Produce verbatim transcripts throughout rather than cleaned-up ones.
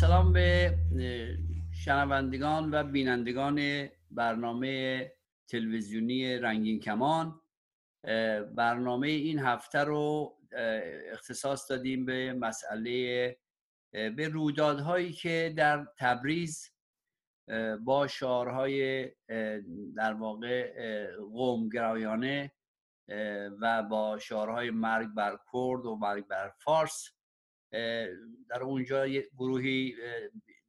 سلام به شنوندگان و بینندگان برنامه تلویزیونی رنگین کمان. برنامه این هفته رو اختصاص دادیم به مسئله به رویدادهایی که در تبریز با شعارهای در واقع قوم‌گرایانه و با شعارهای مرگ بر کرد و مرگ بر فارس در اونجا گروهی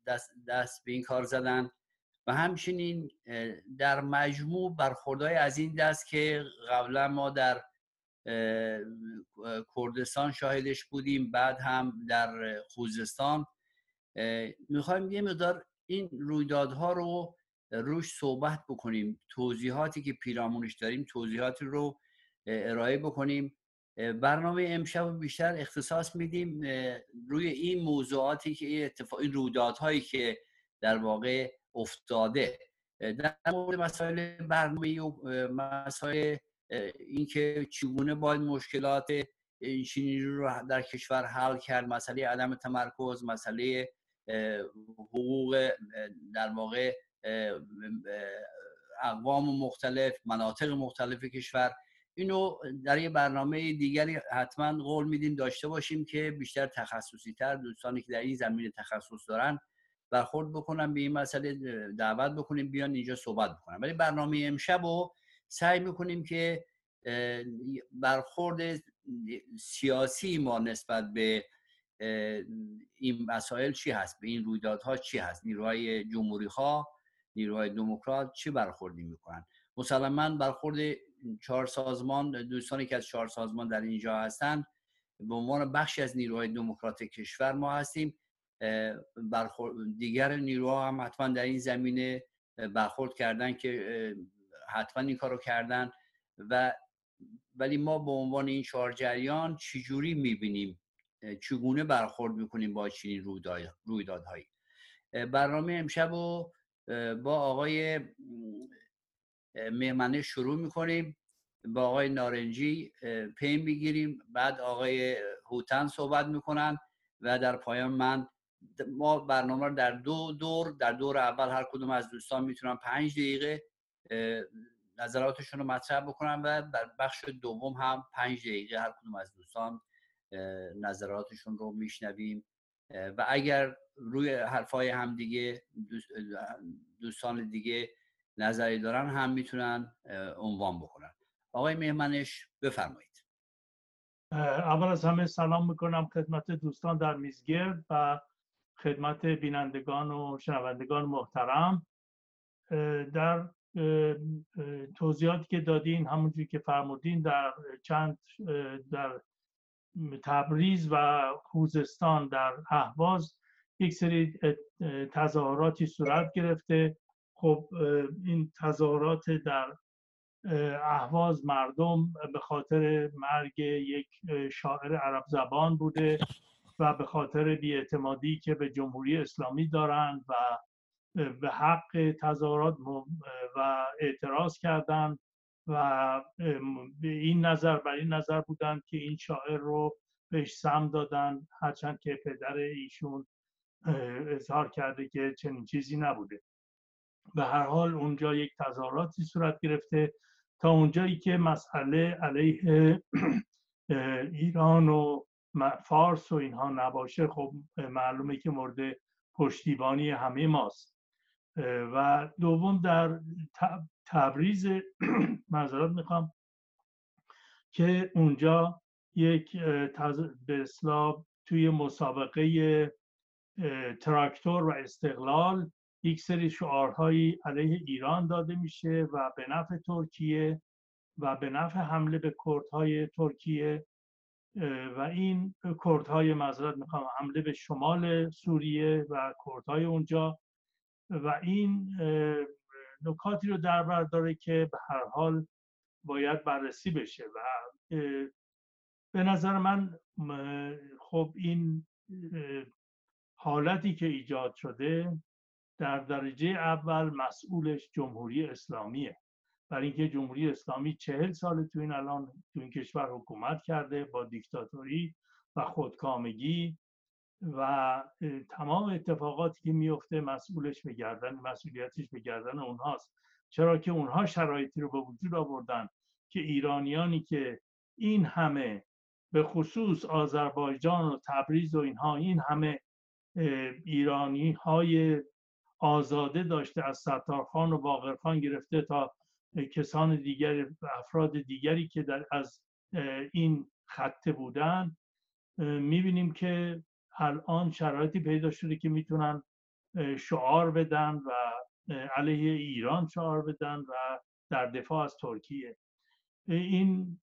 دست, دست به این کار زدن و همچنین در مجموع برخوردهای از این دست که قبلا ما در کردستان شاهدش بودیم، بعد هم در خوزستان. میخوایم یه مقدار این رویدادها رو روش صحبت بکنیم، توضیحاتی که پیرامونش داریم توضیحاتی رو ارائه بکنیم. برنامه امشب بیشتر اختصاص میدیم روی این موضوعاتی که این اتفاق این رویدادهایی که در واقع افتاده در مورد مسائل برنامه و مسائل اینکه چگونه باید مشکلات اینچینی رو در کشور حل کرد، مسئله عدم تمرکز، مسئله حقوق در واقع اقوام مختلف، مناطق مختلف کشور. اینو در یه برنامه دیگری حتما قول میدیم داشته باشیم که بیشتر تخصصی تر دوستانی که در این زمینه تخصص دارن برخورد بکنن، به این مسئله دعوت بکنیم بیان اینجا صحبت بکنن. ولی برنامه امشب رو سعی میکنیم که برخورد سیاسی ما نسبت به این مسائل چی هست، به این رویدادها چی هست، نیروهای جمهوری‌خواه، نیروهای دموکرات چی برخوردی میکنن. مسلماً برخورد چهار سازمان، دوستانی که از چهار سازمان در اینجا هستن به عنوان بخشی از نیروهای دموکرات کشور ما هستیم، دیگر نیروها هم حتما در این زمینه برخورد کردن که حتما این کارو کردن و ولی ما به عنوان این چهار جریان چجوری میبینیم، چگونه برخورد میکنیم با چنین رویدادهایی. برنامه امشب رو با آقای مهمنش شروع میکنیم، با آقای نارنجی پیم میگیریم، بعد آقای هوتن صحبت میکنن و در پایان من. ما برنامه رو در دو دور، در دور اول هر کدوم از دوستان میتونن پنج دقیقه نظراتشون رو مطرح بکنن و در بخش دوم هم پنج دقیقه هر کدوم از دوستان نظراتشون رو میشنویم و اگر روی حرفای هم دیگه دوستان دیگه نظری دارن هم میتونن عنوان بکنن. آقای مهمنش بفرمایید. اول از همه سلام میکنم خدمت دوستان در میزگرد و خدمت بینندگان و شنوندگان محترم. در توضیحاتی که دادین همونجوری که فرمودین در چند در تبریز و خوزستان در اهواز یک سری تظاهراتی صورت گرفته. خب این تظاهرات در اهواز مردم به خاطر مرگ یک شاعر عرب زبان بوده و به خاطر بی‌اعتمادی که به جمهوری اسلامی دارند و به حق تظاهرات و اعتراض کردند و به این نظر بر این نظر بودند که این شاعر رو بهش سم دادن، هرچند که پدر ایشون اظهار کرده که چنین چیزی نبوده. به هر حال اونجا یک تظاهراتی صورت گرفته تا اونجایی که مسئله علیه ایران و فارس و اینها نباشه. خب معلومه که مورد پشتیبانی همه ماست. و دوم در تبریز معذرت میخوام که اونجا یک تز... به اصطلاح توی مسابقه تراکتور و استقلال یک سری شعارهایی علیه ایران داده میشه و به نفع ترکیه و به نفع حمله به کردهای ترکیه و این کردهای معذرت میخوام حمله به شمال سوریه و کردهای اونجا و این نکاتی رو در بر داره که به هر حال باید بررسی بشه و به نظر من خب این حالتی که ایجاد شده در درجه اول مسئولش جمهوری اسلامیه، برای اینکه جمهوری اسلامی چهل سال تو این الان تو این کشور حکومت کرده با دیکتاتوری و خودکامگی و تمام اتفاقاتی که میفته مسئولش به گردن، مسئولیتش به گردن اونهاست، چرا که اونها شرایطی رو به وجود آوردن که ایرانیانی که این همه، به خصوص آذربایجان و تبریز و اینها، این همه ایرانی های آزاده داشته، از ستارخان و باقرخان گرفته تا کسان دیگر، افراد دیگری که در از این خطه بودن، میبینیم که الان شرایطی پیدا شده که میتونن شعار بدن و علیه ایران شعار بدن و در دفاع از ترکیه. این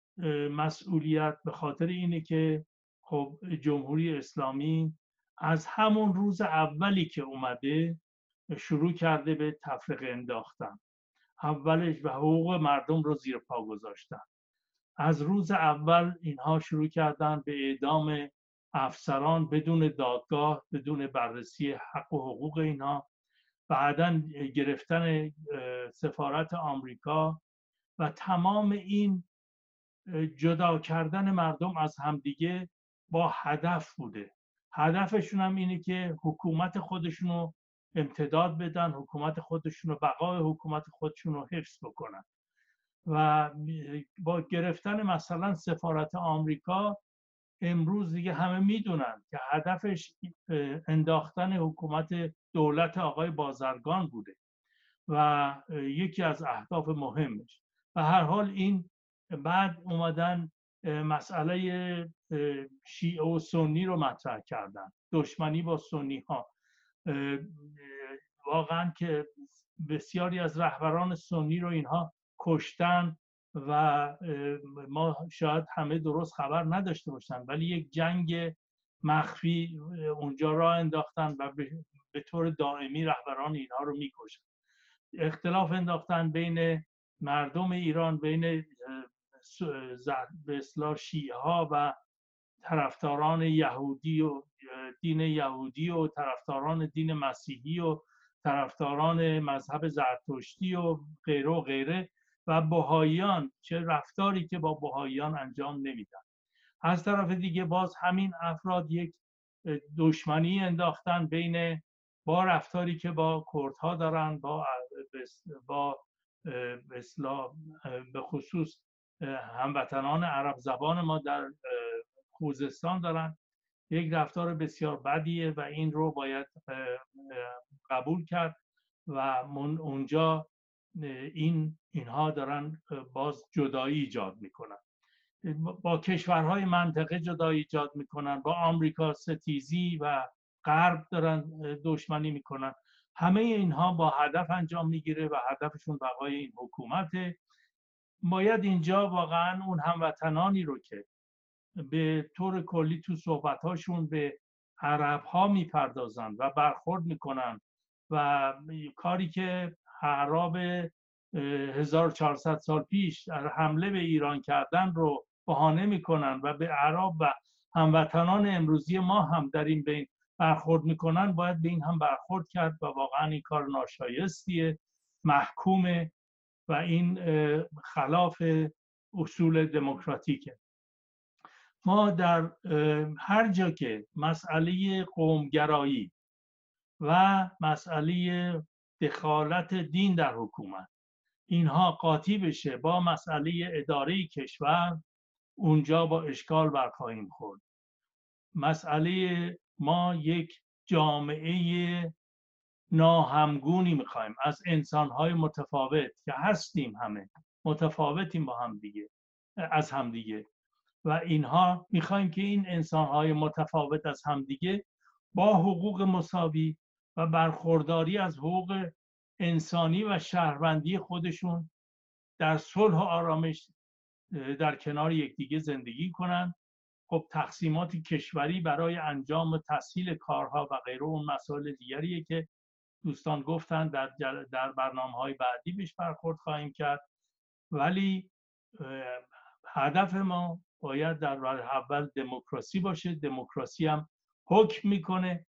مسئولیت به خاطر اینه که خب جمهوری اسلامی از همون روز اولی که اومده شروع کرده به تفرقه انداختن، اولش و حقوق مردم رو زیر پا گذاشتن. از روز اول اینها شروع کردن به اعدام افسران بدون دادگاه، بدون بررسی حق و حقوق اینها، بعداً گرفتن سفارت آمریکا و تمام این جدا کردن مردم از همدیگه با هدف بوده. هدفشون هم اینه که حکومت خودشون رو امتداد بدن، حکومت خودشون رو، بقای حکومت خودشون رو حفظ بکنن. و با گرفتن مثلا سفارت آمریکا امروز دیگه همه میدونن که هدفش انداختن حکومت دولت آقای بازرگان بوده و یکی از اهداف مهمش. و هر حال این بعد اومدن مسئله شیعه و سنی رو مطرح کردن، دشمنی با سنی ها. واقعا که بسیاری از رهبران سنی رو اینها کشتن و ما شاید همه درست خبر نداشته باشن، ولی یک جنگ مخفی اونجا راه انداختن و به طور دائمی رهبران اینها رو میکشن. اختلاف انداختن بین مردم ایران، بین به اصطلاح شیعه ها و طرفداران یهودی و دین یهودی و طرفداران دین مسیحی و طرفداران مذهب زرتشتی و غیره و غیره، و بهائیان، چه رفتاری که با بهائیان انجام نمیدن. از طرف دیگه باز همین افراد یک دشمنی انداختن بین، با رفتاری که با کردها دارن، با با اصطلاح به خصوص هموطنان عرب زبان ما در خوزستان دارن، یک رفتار بسیار بدیه و این رو باید قبول کرد. و اونجا این اینها دارن باز جدایی ایجاد میکنن، با کشورهای منطقه جدایی ایجاد میکنن، با آمریکا ستیزی و غرب دارن دشمنی میکنن. همه اینها با هدف انجام میگیره و هدفشون بقای این حکومته. باید اینجا واقعا اون هموطنانی رو که به طور کلی تو صحبت‌هاشون به عرب‌ها میپردازن و برخورد میکنن و کاری که اعراب هزار و چهارصد سال پیش حمله به ایران کردن رو بهانه میکنن و به اعراب و هموطنان امروزی ما هم در این بین برخورد میکنن، باید به این هم برخورد کرد و واقعا این کار ناشایستیه، محکومه و این خلاف اصول دموکراتیکه. ما در هر جا که مسئله قومگرایی و مسئله دخالت دین در حکومت اینها قاطی بشه با مسئله اداره کشور، اونجا با اشکال برخواهیم خورد. مسئله ما یک جامعه ناهمگونی میخوایم از انسانهای متفاوت که هستیم، همه متفاوتیم با هم دیگه، از هم دیگه، و اینها میخوایم که این انسانهای متفاوت از هم دیگه با حقوق مساوی و برخورداری از حقوق انسانی و شهروندی خودشون در صلح و آرامش در کنار یکدیگه زندگی کنن. خب تقسیمات کشوری برای انجام و تسهیل کارها و غیره اون مسائل دیگریه که دوستان گفتن در در برنامه‌های بعدی بهش برخورد خواهیم کرد. ولی هدف ما باید در اول دموکراسی باشه. دموکراسی هم حکم میکنه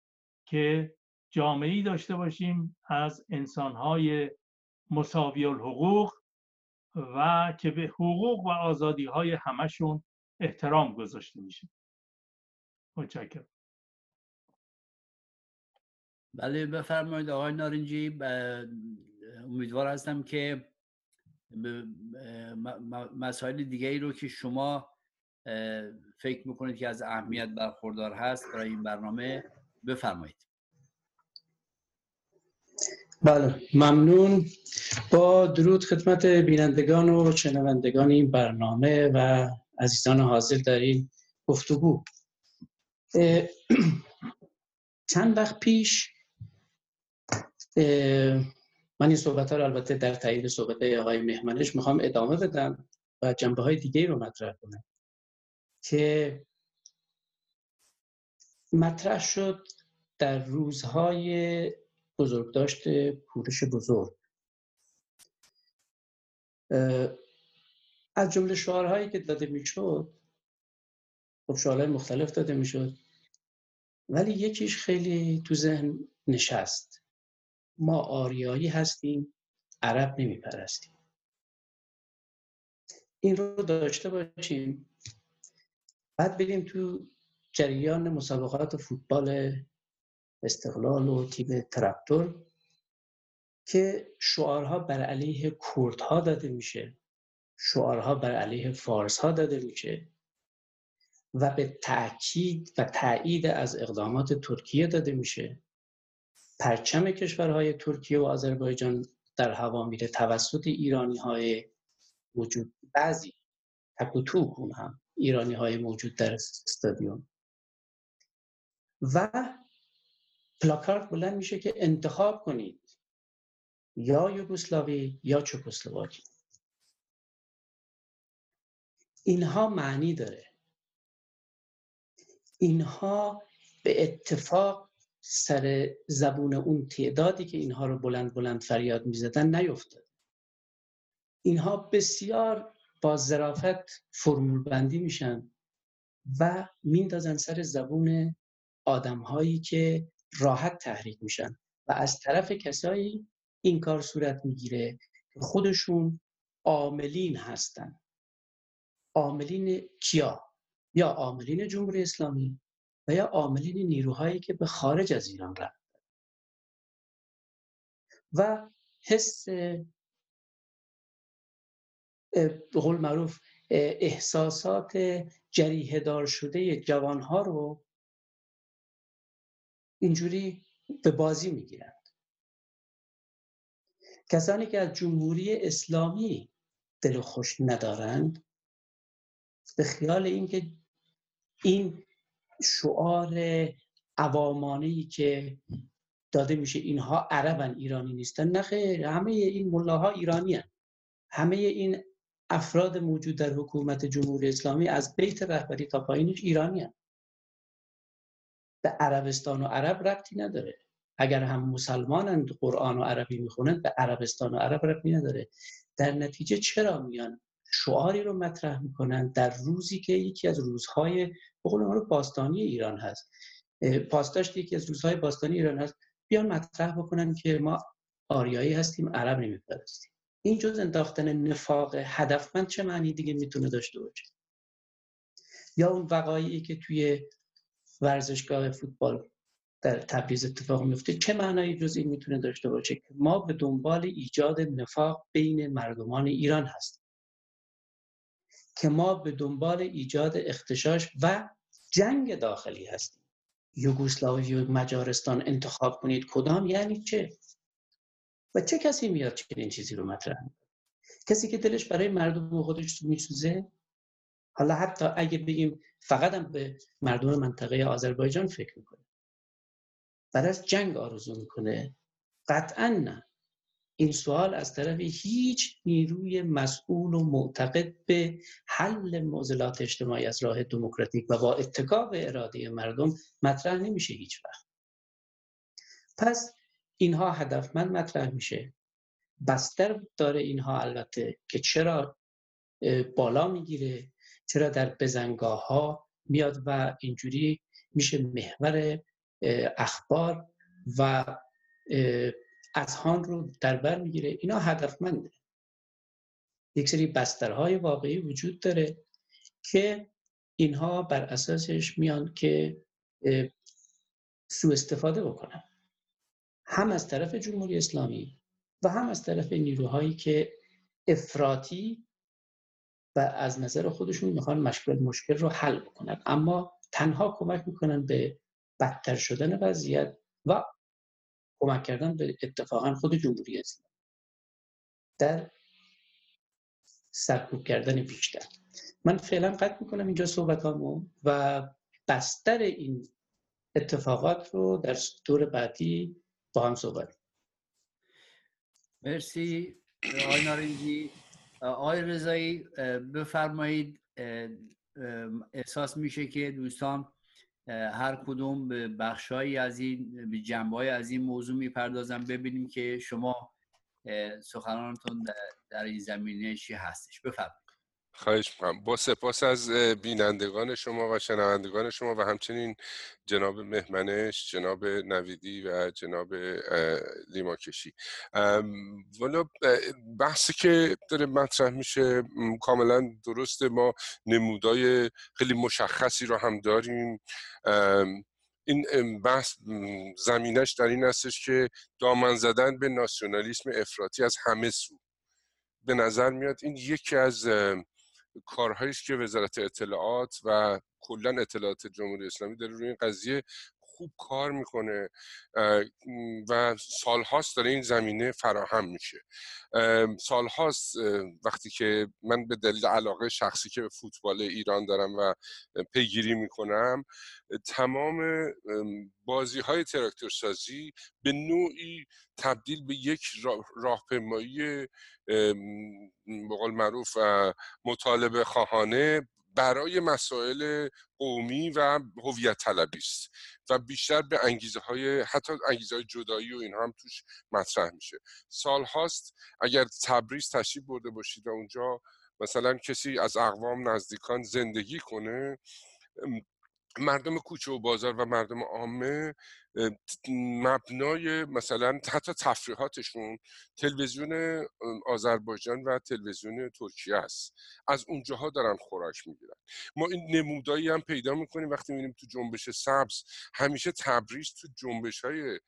که جامعه‌ای داشته باشیم از انسان‌های مساوی الحقوق و که به حقوق و آزادی‌های همشون احترام گذاشته میشه. متشکرم. بله بفرمایید آقای نارنجی. ب... امیدوار هستم که ب... م... مسائل دیگه ای رو که شما فکر میکنید که از اهمیت برخوردار هست برای این برنامه بفرمایید. بله ممنون. با درود خدمت بینندگان و شنوندگان این برنامه و عزیزان حاضر در این گفتگو. چند وقت پیش من این صحبت‌ها رو البته در تایید صحبت‌های آقای مهمنش میخوام ادامه بدم و جنبه‌های دیگه رو مطرح کنم که مطرح شد در روزهای بزرگداشت کوروش بزرگ. از جمله شعارهایی که داده میشد، خب شعارهای مختلف داده میشد، ولی یکیش خیلی تو ذهن نشست: ما آریایی هستیم، عرب نمیپرستیم. این رو داشته باشیم. بعد بریم تو جریان مسابقات فوتبال استقلال و تیم تراکتور که شعارها بر علیه کردها داده میشه، شعارها بر علیه فارسها داده میشه و به تأکید و تأیید از اقدامات ترکیه داده میشه. پرچم کشورهای ترکیه و آذربایجان در هوا میره توسط ایرانی‌های موجود، بعضی تک و توک اون هم ایرانی‌های موجود در استادیوم، و پلاکارد بلند میشه که انتخاب کنید یا یوگسلاوی یا چکسلواکی. اینها معنی داره، اینها به اتفاق سر زبون اون تعدادی که اینها رو بلند بلند فریاد میزدن نیفتاد. اینها بسیار با ظرافت فرمول بندی میشن و میندازن سر زبون آدمهایی که راحت تحریک میشن و از طرف کسایی این کار صورت میگیره که خودشون عاملین هستن. عاملین کیا؟ یا عاملین جمهوری اسلامی و یا عاملین نیروهایی که به خارج از ایران رفتن و حس به قول معروف احساسات جریحه دار شده جوانها رو اینجوری به بازی میگیرند. کسانی که از جمهوری اسلامی دل خوش ندارند به خیال اینکه این شعار عوامانه‌ای که داده میشه اینها عربن ایرانی نیستن، نه خیر، همه این ملاها ایرانی هستند. همه این افراد موجود در حکومت جمهوری اسلامی از بیت رهبری تا پایینش ایرانی هستند. به عربستان و عرب ربطی نداره. اگر هم مسلمانند قرآن و عربی میخونند به عربستان و عرب ربطی نداره. در نتیجه چرا میان شعاری رو مطرح میکنند در روزی که یکی از روزهای به قول ما رو باستانی ایران هست، پاسداشت یکی از روزهای باستانی ایران هست، بیان مطرح بکنن که ما آریایی هستیم، عرب نمیپرستیم. این جز انداختن نفاق هدفمند چه معنی دیگه میتونه داشته باشه؟ یا اون وقایعی که توی ورزشگاه فوتبال در تبریز اتفاق میفته چه معنایی جز این میتونه داشته باشه که ما به دنبال ایجاد نفاق بین مردمان ایران هستیم، که ما به دنبال ایجاد اختشاش و جنگ داخلی هستیم. یوگسلاوی و مجارستان انتخاب کنید کدام یعنی چه؟ و چه کسی میاد چنین چیزی رو مطرح میکنه؟ کسی که دلش برای مردم خودش میسوزه. حالا حتی اگه بگیم فقط هم به مردم منطقه آذربایجان فکر میکنه، برای جنگ آرزو میکنه، قطعا نه. این سوال از طرف هیچ نیروی مسئول و معتقد به حل معضلات اجتماعی از راه دموکراتیک و با اتکا به اراده مردم مطرح نمیشه هیچ وقت. پس اینها هدفمند مطرح میشه. بستر داره اینها البته که چرا بالا میگیره، چرا در بزنگاه ها میاد و اینجوری میشه محور اخبار و اذهان رو دربر میگیره. اینا هدفمنده. یک سری بسترهای واقعی وجود داره که اینها بر اساسش میان که سوء استفاده بکنن. هم از طرف جمهوری اسلامی و هم از طرف نیروهایی که افراطی و از نظر خودشون میخوان مشکل مشکل رو حل بکنن، اما تنها کمک میکنن به بدتر شدن وضعیت و کمک کردن به اتفاقا خود جمهوری اسلامی در سرکوب کردن بیشتر. من فعلا قطع میکنم اینجا صحبتامو و بستر این اتفاقات رو در دور بعدی با هم صحبت. مرسی آقای نارنجی. آقای رضایی بفرمایید. احساس میشه که دوستان هر کدوم به بخشایی از این، به جنبه‌های از این موضوع میپردازن، ببینیم که شما سخنانتون در این زمینه چی هستش. بفرمایید. خواهش می‌کنم. با سپاس از بینندگان شما و شنوندگان شما و همچنین جناب مهمنش، جناب نویدی و جناب لیماکشی. والا بحثی که داره مطرح میشه کاملا درسته. ما نمودای خیلی مشخصی رو هم داریم. این بحث زمینش در این هستش که دامن زدن به ناسیونالیسم افراطی از همه سو به نظر میاد. این یکی از کارهاییست که وزارت اطلاعات و کلا اطلاعات جمهوری اسلامی داره روی این قضیه خوب کار میکنه و سالهاست داره این زمینه فراهم میشه. سالهاست وقتی که من به دلیل علاقه شخصی که به فوتبال ایران دارم و پیگیری میکنم، تمام بازی‌های تراکتورسازی به نوعی تبدیل به یک راهپیمایی به قول معروف و مطالبه خواهانه برای مسائل قومی و هویت طلبی است و بیشتر به انگیزه‌های حتی انگیزه‌های جدایی و اینها هم توش مطرح میشه. سال هاست اگر تبریز تشریف برده باشید و اونجا مثلا کسی از اقوام نزدیکان زندگی کنه، مردم کوچه و بازار و مردم عامه مبنای مثلا حتی تفریحاتشون تلویزیون آذربایجان و تلویزیون ترکیه است. از اونجاها دارن خوراک میگیرن. ما این نمودایی هم پیدا میکنیم وقتی میبینیم تو جنبش سبز. همیشه تبریز تو جنبش‌های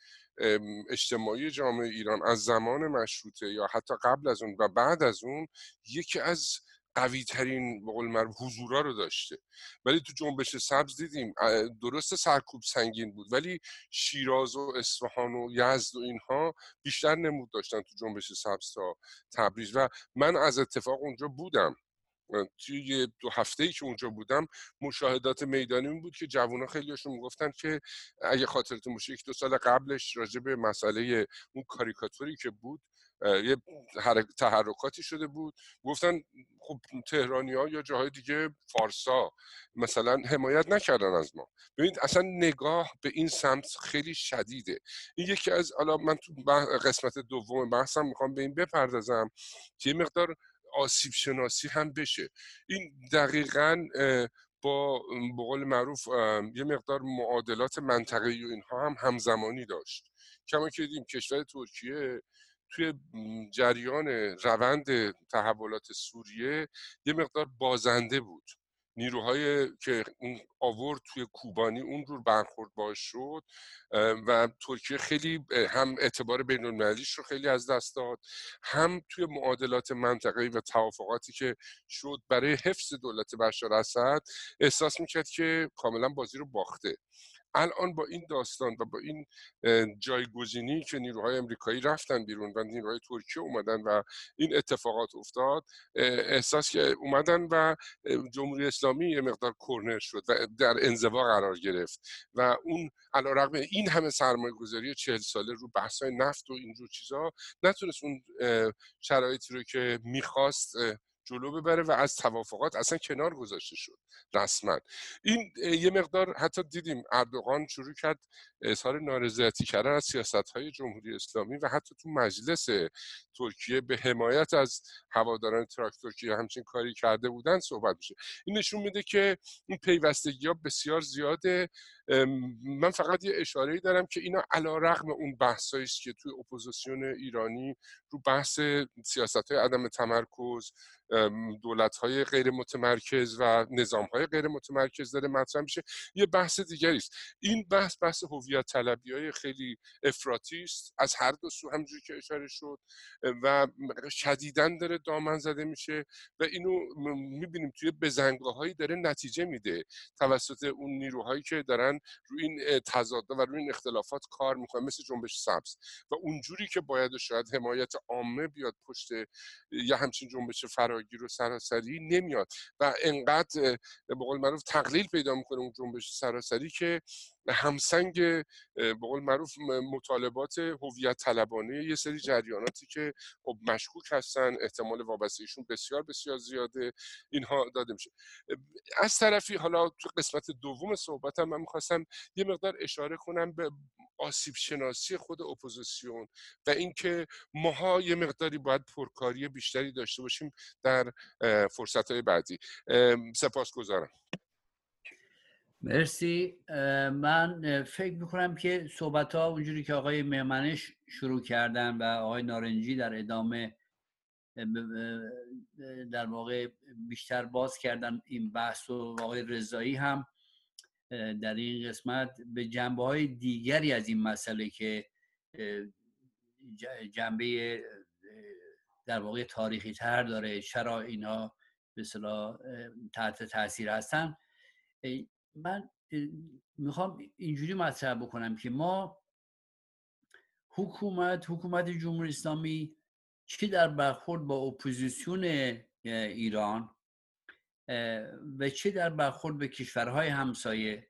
اجتماعی جامعه ایران از زمان مشروطه یا حتی قبل از اون و بعد از اون یکی از قوی ترین به قول معروف حضورا رو داشته، ولی تو جنبش سبز دیدیم درست سرکوب سنگین بود، ولی شیراز و اصفهان و یزد و اینها بیشتر نمود داشتن تو جنبش سبز تا تبریز. و من از اتفاق اونجا بودم، توی دو هفته‌ای که اونجا بودم مشاهدات میدانی این بود که جوان‌ها خیلی‌هاشون میگفتن که اگه خاطرتون باشه یک دو سال قبلش راجع به مسئله اون کاریکاتوری که بود یه تحرکاتی شده بود، گفتن خب تهرانی‌ها یا جاهای دیگه فارسا مثلا حمایت نکردن از ما. ببینید اصلا نگاه به این سمت خیلی شدیده. این یکی از حالا من تو قسمت دوم بحثم میخوام به این بپردازم که یه مقدار آسیب شناسی هم بشه. این دقیقاً با به قول معروف یه مقدار معادلات منطقه‌ای و اینها هم همزمانی داشت. کما که دیدیم کشور ترکیه توی جریان روند تحولات سوریه یه مقدار بازنده بود. نیروهایی که اون آورد توی کوبانی اون رو برخورد باش شد و ترکیه خیلی هم اعتبار بین المللیش رو خیلی از دست داد، هم توی معادلات منطقه‌ای و توافقاتی که شد برای حفظ دولت بشار اسد احساس میکرد که کاملا بازی رو باخته. الان با این داستان و با این جایگزینی که نیروهای آمریکایی رفتن بیرون و نیروهای ترکیه اومدن و این اتفاقات افتاد، احساس که اومدن و جمهوری اسلامی یه مقدار کرنر شد و در انزوا قرار گرفت و اون علیرغم این همه سرمایه‌گذاری چهل ساله رو بحث‌های نفت و اینجور چیزا نتونست اون شرایطی رو که میخواست جلو ببره و از توافقات اصلا کنار گذاشته شد رسما. این یه مقدار حتی دیدیم اردوغان شروع کرد اظهار نارضایتی کردن از سیاست‌های جمهوری اسلامی و حتی تو مجلس ترکیه به حمایت از هواداران تراکتور که همچین کاری کرده بودن صحبت میشه. این نشون میده که این پیوستگی‌ها بسیار زیاده من فقط یه اشاره‌ای دارم که اینا علی‌رغم اون بحثایی است که توی اپوزیسیون ایرانی رو بحث سیاست‌های عدم تمرکز، دولت‌های غیر متمرکز و نظام‌های غیر متمرکز داره مطرح میشه، یه بحث دیگری است. این بحث بحث هویت طلبی‌های خیلی افراطی است از هر دو سو، همونجوری که اشاره شد، و شدیداً داره دامن زده میشه و اینو می‌بینیم توی بزنگاهایی داره نتیجه میده توسط اون نیروهایی که دارن روی این تضادها و روی این اختلافات کار می‌کنن، مثل جنبش سبز. و اونجوری که باید شاید حمایت عامه بیاد پشت یا همچین جنبش فراگیر و سراسری نمیاد و انقدر به قول معروف تقلیل پیدا می‌کنه اون جنبش سراسری که همسنگ به قول معروف مطالبات هویت طلبانه یه سری جریاناتی که خب مشکوک هستن، احتمال وابستگیشون بسیار بسیار زیاده، اینها داده میشه. از طرفی حالا تو قسمت دوم صحبتم من می‌خواستم یه مقدار اشاره کنم به آسیب شناسی خود اپوزیسیون و اینکه ماها یه مقداری باید پرکاری بیشتری داشته باشیم در فرصت‌های بعدی. سپاسگزارم. مرسی. من فکر میکنم که صحبت ها اونجوری که آقای مهمنش شروع کردن و آقای نارنجی در ادامه در واقع بیشتر باز کردن این بحث و آقای رضایی هم در این قسمت به جنبه های دیگری از این مسئله که جنبه در واقع تاریخی تر داره، چرا اینها به اصطلاح تحت تاثیر هستن، من میخوام اینجوری مطرح بکنم که ما حکومت حکومت جمهوری اسلامی چی در برخورد با اپوزیسیون ایران و چی در برخورد به کشورهای همسایه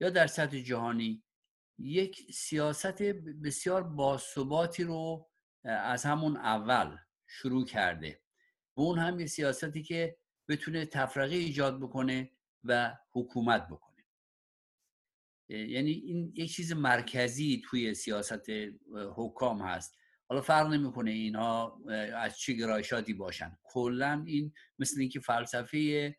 یا در سطح جهانی یک سیاست بسیار باثباتی رو از همون اول شروع کرده و اون هم یه سیاستی که بتونه تفرقه ایجاد بکنه و حکومت بکنه. یعنی این یک چیز مرکزی توی سیاست حکام هست. حالا فرق نمیکنه اینها از چه گرایشاتی باشن، کلا این مثل اینکه فلسفه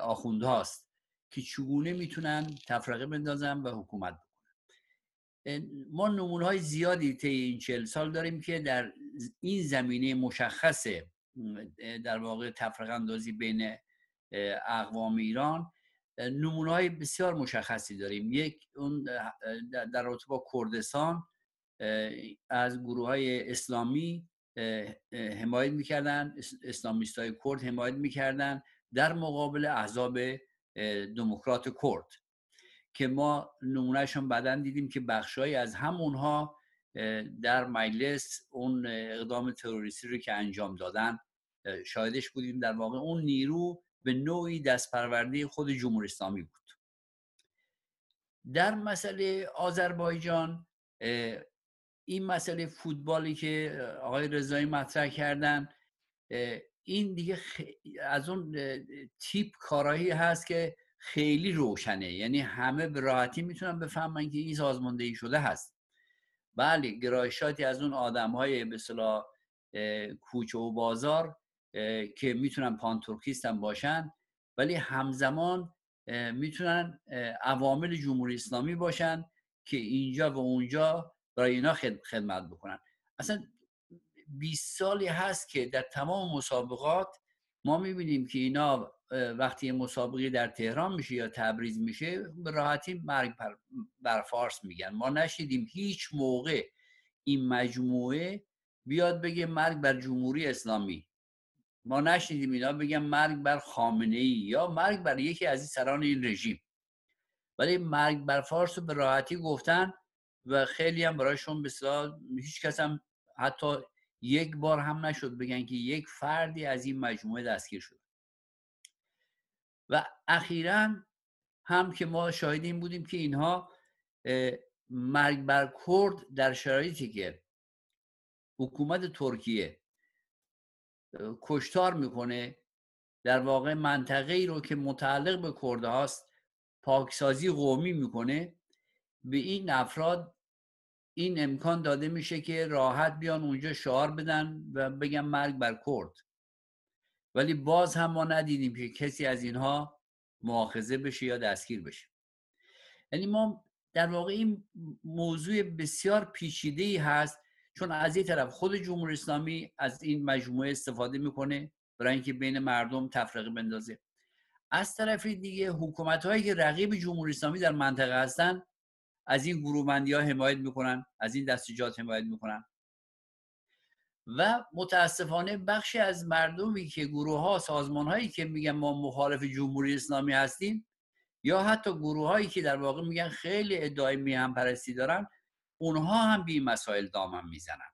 آخوندهاست که چگونه میتونن تفرقه بندازن و حکومت بکنن. ما نمونه‌های زیادی طی این چهل سال داریم که در این زمینه مشخص در واقع تفرقه اندازی بین اقوام ایران نمونه‌های بسیار مشخصی داریم. یک اون در رابطه با کردستان از گروه‌های اسلامی حمایت می‌کردن، اسلامیست‌های کرد حمایت می‌کردن در مقابل احزاب دموکرات کرد که ما نمونه‌شون بعداً دیدیم که بخش‌هایی از همونها در مجلس اون اقدام تروریستی رو که انجام دادن شاهدش بودیم. در واقع اون نیرو به نوعی دستپرورده خود جمهوری اسلامی بود. در مسئله آذربایجان این مسئله فوتبالی که آقای رضایی مطرح کردن، این دیگه خ... از اون تیپ کارایی هست که خیلی روشنه، یعنی همه به راحتی میتونن بفهمن که این سازماندهی شده هست. بله، گرایشاتی از اون آدم‌های به اصطلاح کوچه و بازار که میتونن پانترکیست هم باشن ولی همزمان میتونن عوامل جمهوری اسلامی باشن که اینجا و اونجا برای اینا خدمت بکنن. اصلا بیست سالی هست که در تمام مسابقات ما میبینیم که اینا وقتی مسابقه در تهران میشه یا تبریز میشه به راحتی مرگ بر فارس میگن. ما نشیدیم هیچ موقع این مجموعه بیاد بگه مرگ بر جمهوری اسلامی، ما نشنیدیم اینا بگم مرگ بر خامنه ای یا مرگ بر یکی از این سران این رژیم، ولی مرگ بر فارس رو به راحتی گفتن و خیلی هم برایشون به اصطلاح هیچ کس هم حتی یک بار هم نشد بگن که یک فردی از این مجموعه دستگیر شد. و اخیراً هم که ما شاهدین بودیم که اینها مرگ بر کرد در شرایطی که حکومت ترکیه کشتار میکنه، در واقع منطقه ای رو که متعلق به کرده هاست پاکسازی قومی میکنه، به این افراد این امکان داده میشه که راحت بیان اونجا شعار بدن و بگن مرگ بر کرد، ولی باز هم ما ندیدیم که کسی از اینها مؤاخذه بشه یا دستگیر بشه. یعنی ما در واقع این موضوع بسیار پیچیده‌ای هست، چون از یک طرف خود جمهوری اسلامی از این مجموعه استفاده میکنه برای اینکه بین مردم تفرقه بندازه، از طرف دیگه حکومت‌هایی که رقیب جمهوری اسلامی در منطقه هستن از این گروه‌بندی‌ها حمایت میکنن، از این دستجات حمایت میکنن و متاسفانه بخشی از مردمی که گروه‌ها، سازمان‌هایی که میگن ما مخالف جمهوری اسلامی هستیم یا حتی گروه‌هایی که در واقع میگن خیلی ادعای میهن‌پرستی دارن، اونها هم به این مسائل دامن میزنن.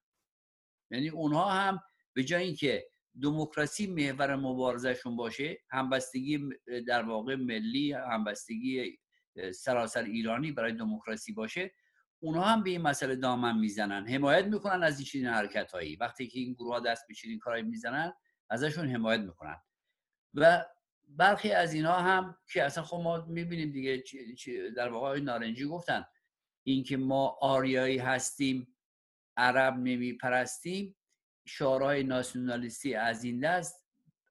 یعنی اونها هم به جای اینکه دموکراسی محور مبارزهشون باشه، همبستگی در واقع ملی، همبستگی سراسر ایرانی برای دموکراسی باشه، اونها هم به این مسئله دامن میزنن، حمایت میکنن از این چنین حرکت‌هایی. وقتی که این گروه‌ها دست به چنین کارایی میزنن ازشون حمایت میکنن و برخی از اینها هم که اصلا خب ما میبینیم دیگه، در واقع نارنجی گفتن اینکه ما آریایی هستیم، عرب نمیپرستیم، شعارهای ناسیونالیستی از این دست،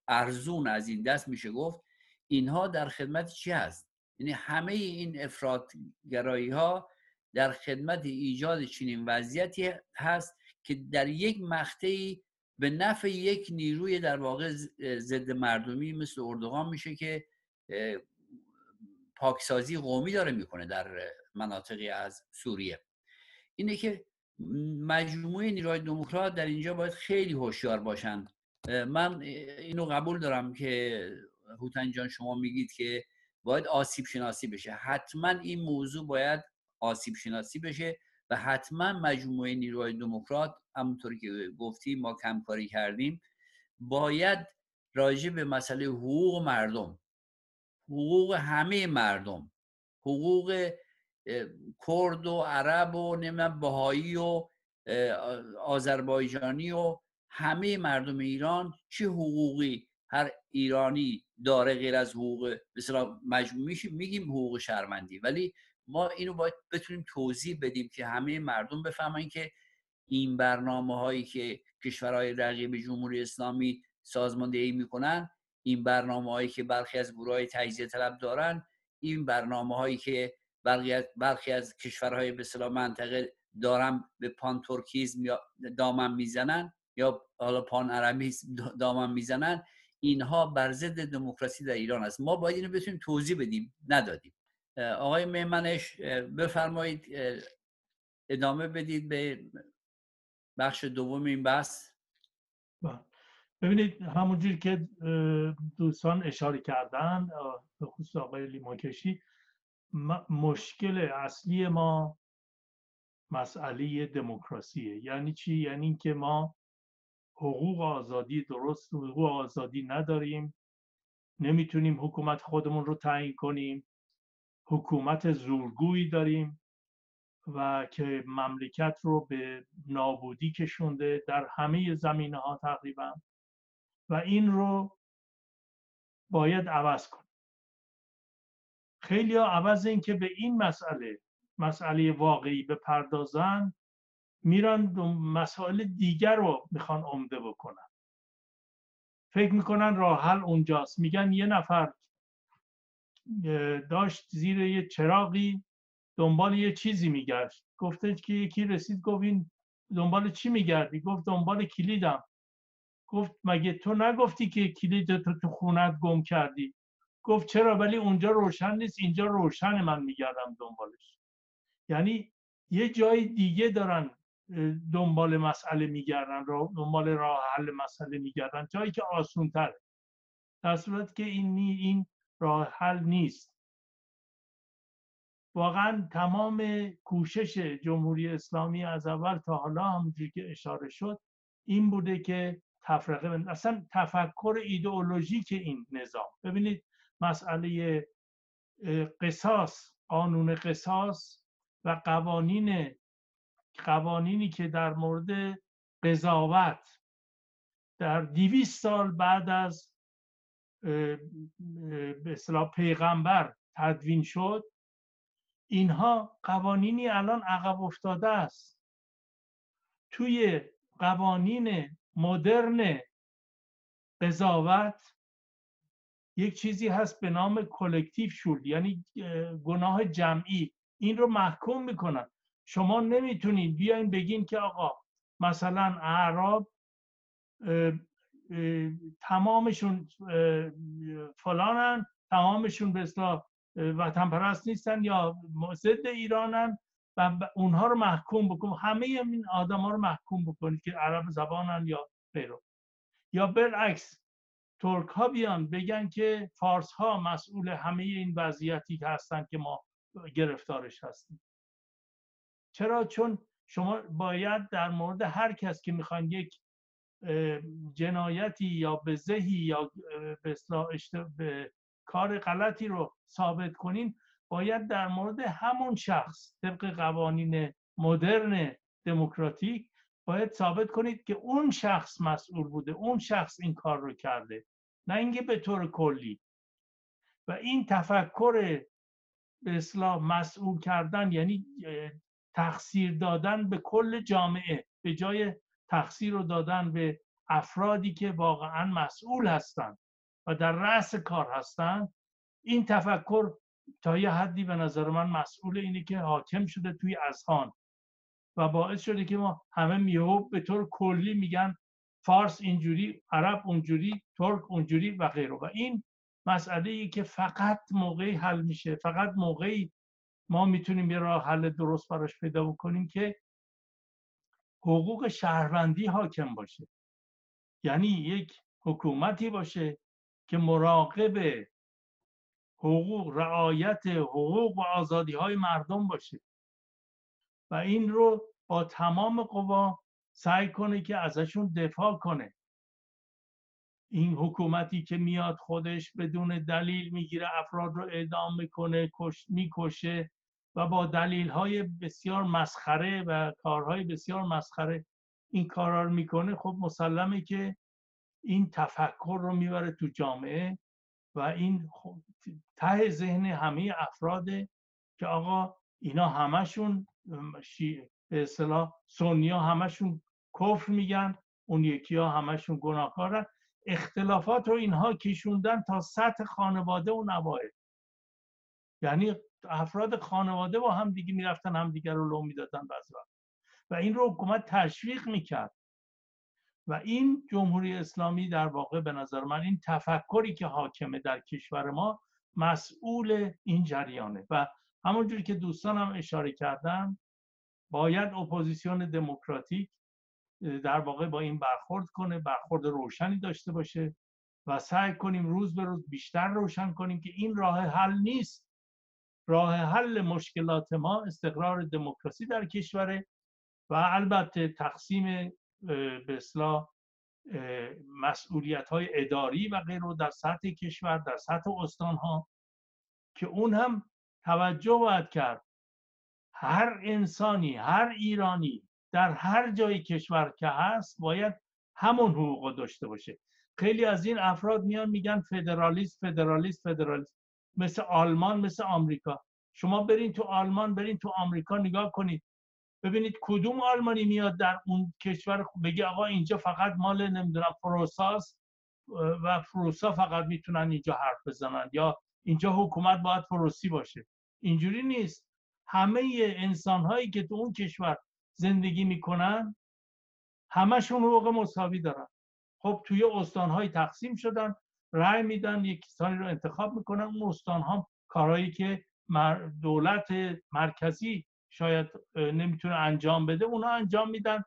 ارزون از این دست میشه گفت، اینها در خدمت چی هست؟ یعنی همه این افراط‌گرایی‌ها در خدمت ایجاد چنین وضعیتی هست که در یک مقطعی به نفع یک نیروی در واقع ضد مردمی مثل اردوغان میشه که پاکسازی قومی داره میکنه در مناطقی از سوریه. اینه که مجموعه نیروهای دموکرات در اینجا باید خیلی هوشیار باشند. من اینو قبول دارم که هوتن جان شما میگید که باید آسیب شناسی بشه، حتما این موضوع باید آسیب شناسی بشه و حتما مجموعه نیروهای دموکرات همونطوری که گفتیم ما کمکاری کردیم باید راجع به مسئله حقوق مردم، حقوق همه مردم، حقوق کرد و عرب و نمیدونم بهایی و آذربایجانی و همه مردم ایران چه حقوقی هر ایرانی داره غیر از حقوق مثلا مجموعی میگیم حقوق شهروندی، ولی ما اینو باید بتونیم توضیح بدیم که همه مردم بفهمن که این برنامه‌هایی که کشورهای رقیب جمهوری اسلامی سازماندهی میکنن، این برنامه‌هایی که برخی از گروه‌های تجزیه طلب دارن، این برنامه‌هایی که برخی از کشورهای به اصطلاح منطقه دارن به پان ترکیزم یا دامن میزنن یا حالا پان عربیسم دامن میزنن، اینها بر ضد دموکراسی در ایران است. ما باید اینو بتونیم توضیح بدیم، ندادیم. آقای مهمنش بفرمایید ادامه بدید به بخش دوم این بحث. ببینید همونجور که دوستان اشاره کردن، به خصوص آقای لیماکشی، مشکل اصلی ما مسئله دموکراسیه. یعنی چی؟ یعنی اینکه ما حقوق آزادی درست حقوق آزادی نداریم، نمیتونیم حکومت خودمون رو تعیین کنیم، حکومت زورگویی داریم و که مملکت رو به نابودی کشونده در همه زمینه‌ها تقریبا و این رو باید عوض کنیم. خیلی ها عوض این که به این مسئله مسئله واقعی بپردازن میرن مسائل دیگر رو میخوان عمده بکنن، فکر میکنن راه حل اونجاست. میگن یه نفر داشت زیر یه چراغی دنبال یه چیزی میگشت، گفته که یکی رسید گفت این دنبال چی میگردی؟ گفت دنبال کلیدم. گفت مگه تو نگفتی که کلیدتو تو خونت گم کردی؟ گفت چرا، ولی اونجا روشن نیست، اینجا روشن، من میگردم دنبالش. یعنی یه جای دیگه دارن دنبال مسئله میگردن، دنبال راه حل مسئله میگردن، جایی که آسان‌تره، در صورت که این این راه حل نیست. واقعا تمام کوشش جمهوری اسلامی از اول تا حالا همونجوری که اشاره شد این بوده که تفرقه بند، اصلا تفکر ایدئولوژیک این نظام. ببینید مسئله قصاص، قانون قصاص و قوانین قوانینی که در مورد قضاوت در دویست سال بعد از به اصطلاح پیغمبر تدوین شد، اینها قوانینی الان عقب افتاده است. توی قوانین مدرن قضاوت یک چیزی هست به نام کلکتیو شولد، یعنی گناه جمعی. این رو محکوم میکنن. شما نمیتونید بیاین بگین که آقا مثلا اعراب تمامشون فلانن، تمامشون به اصطلاح وطن پرست نیستن یا ضد ایرانن و اونها رو محکوم بکنید، همه این آدما رو محکوم بکنید که عرب زبانن یا غیره. یا برعکس ترک ها بیان بگن که فارس ها مسئول همه این وضعیتی هستن که ما گرفتارش هستیم. چرا؟ چون شما باید در مورد هر کس که میخوان یک جنایتی یا بزهی یا به کار غلطی رو ثابت کنین، باید در مورد همون شخص طبق قوانین مدرن دموکراتیک باید ثابت کنید که اون شخص مسئول بوده، اون شخص این کار رو کرده، نه اینکه به طور کلی. و این تفکر به اصطلاح مسئول کردن یعنی تقصیر دادن به کل جامعه به جای تقصیر رو دادن به افرادی که واقعا مسئول هستند و در رأس کار هستند. این تفکر تا یه حدی به نظر من مسئول اینه که حاکم شده توی اذهان و باعث شده که ما همه میهوب به طور کلی میگن فارس اینجوری، عرب اونجوری، ترک اونجوری و غیره. و این مسئله ای که فقط موقعی حل میشه، فقط موقعی ما میتونیم یه راه حل درست براش پیدا بکنیم که حقوق شهروندی حاکم باشه، یعنی یک حکومتی باشه که مراقب حقوق، رعایت حقوق و آزادی‌های مردم باشه و این رو با تمام قوا سعی کنه که ازشون دفاع کنه. این حکومتی که میاد خودش بدون دلیل میگیره افراد رو اعدام میکنه، کش میکشه و با دلیل‌های بسیار مسخره و کارهای بسیار مسخره این کارا رو میکنه، خب مسلمه که این تفکر رو میبره تو جامعه و این ته ذهن همه افراد که آقا اینا همشون شیعه، به اصطلاح سنیا همشون کفر میگن، اون یکی ها همشون گناهکارن. اختلافات رو اینها کشوندن تا سطح خانواده و نوائل، یعنی افراد خانواده با هم دیگه میرفتن، هم دیگه رو لو میدادن بعضی وقت و این رو حکومت تشویق میکرد. و این جمهوری اسلامی در واقع به نظر من این تفکری که حاکمه در کشور ما مسئول این جریانه. و همونجوری که دوستانم اشاره کردن، باید اپوزیسیون دموکراتیک در واقع با این برخورد کنه، برخورد روشنی داشته باشه و سعی کنیم روز به روز بیشتر روشن کنیم که این راه حل نیست. راه حل مشکلات ما استقرار دموکراسی در کشوره و البته تقسیم به اصطلاح مسئولیت‌های اداری و غیره در سطح کشور، در سطح استان‌ها، که اون هم توجه باید کرد. هر انسانی، هر ایرانی در هر جای کشور که هست باید همون حقوق رو داشته باشه. خیلی از این افراد میان میگن فدرالیست، فدرالیست، فدرالیست، مثل آلمان، مثل آمریکا. شما برین تو آلمان، برین تو آمریکا نگاه کنید ببینید کدوم آلمانی میاد در اون کشور بگه آقا اینجا فقط مال نمیدونم پروساست و پروسا فقط میتونن اینجا حرف بزنن یا اینجا حکومت باید پروسی باشه. اینجوری نیست. همه انسان‌هایی که تو اون کشور زندگی میکنن همشون حقوق مساوی دارن. خب توی استان‌های تقسیم شدن، رأی میدن، یک کسانی رو انتخاب میکنن. اون استان‌ها کارهایی که دولت مرکزی شاید نمیتونه انجام بده اونا انجام میدن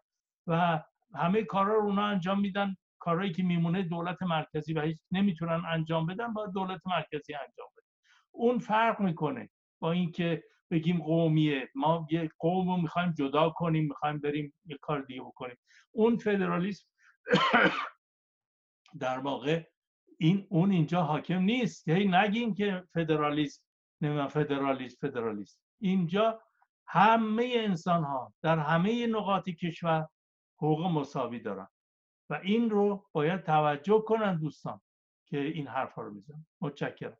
و همه کارا رو اونا انجام میدن. کارهایی که میمونه دولت مرکزی و هیچ نمیتونن انجام بدن با دولت مرکزی انجام بده. اون فرق میکنه با اینکه بگیم قومیه، ما یه قوم رو میخوایم جدا کنیم، میخوایم بریم یه کار دیگه بکنیم. اون فدرالیسم در واقع این اون اینجا حاکم نیست. هی نگین که فدرالیسم، نمیدونم فدرالیسم، فدرالیسم. اینجا همه انسان ها در همه نقاط کشور حقوق مساوی دارن و این رو باید توجه کنن دوستان که این حرف ها رو میزنن. متشکرم.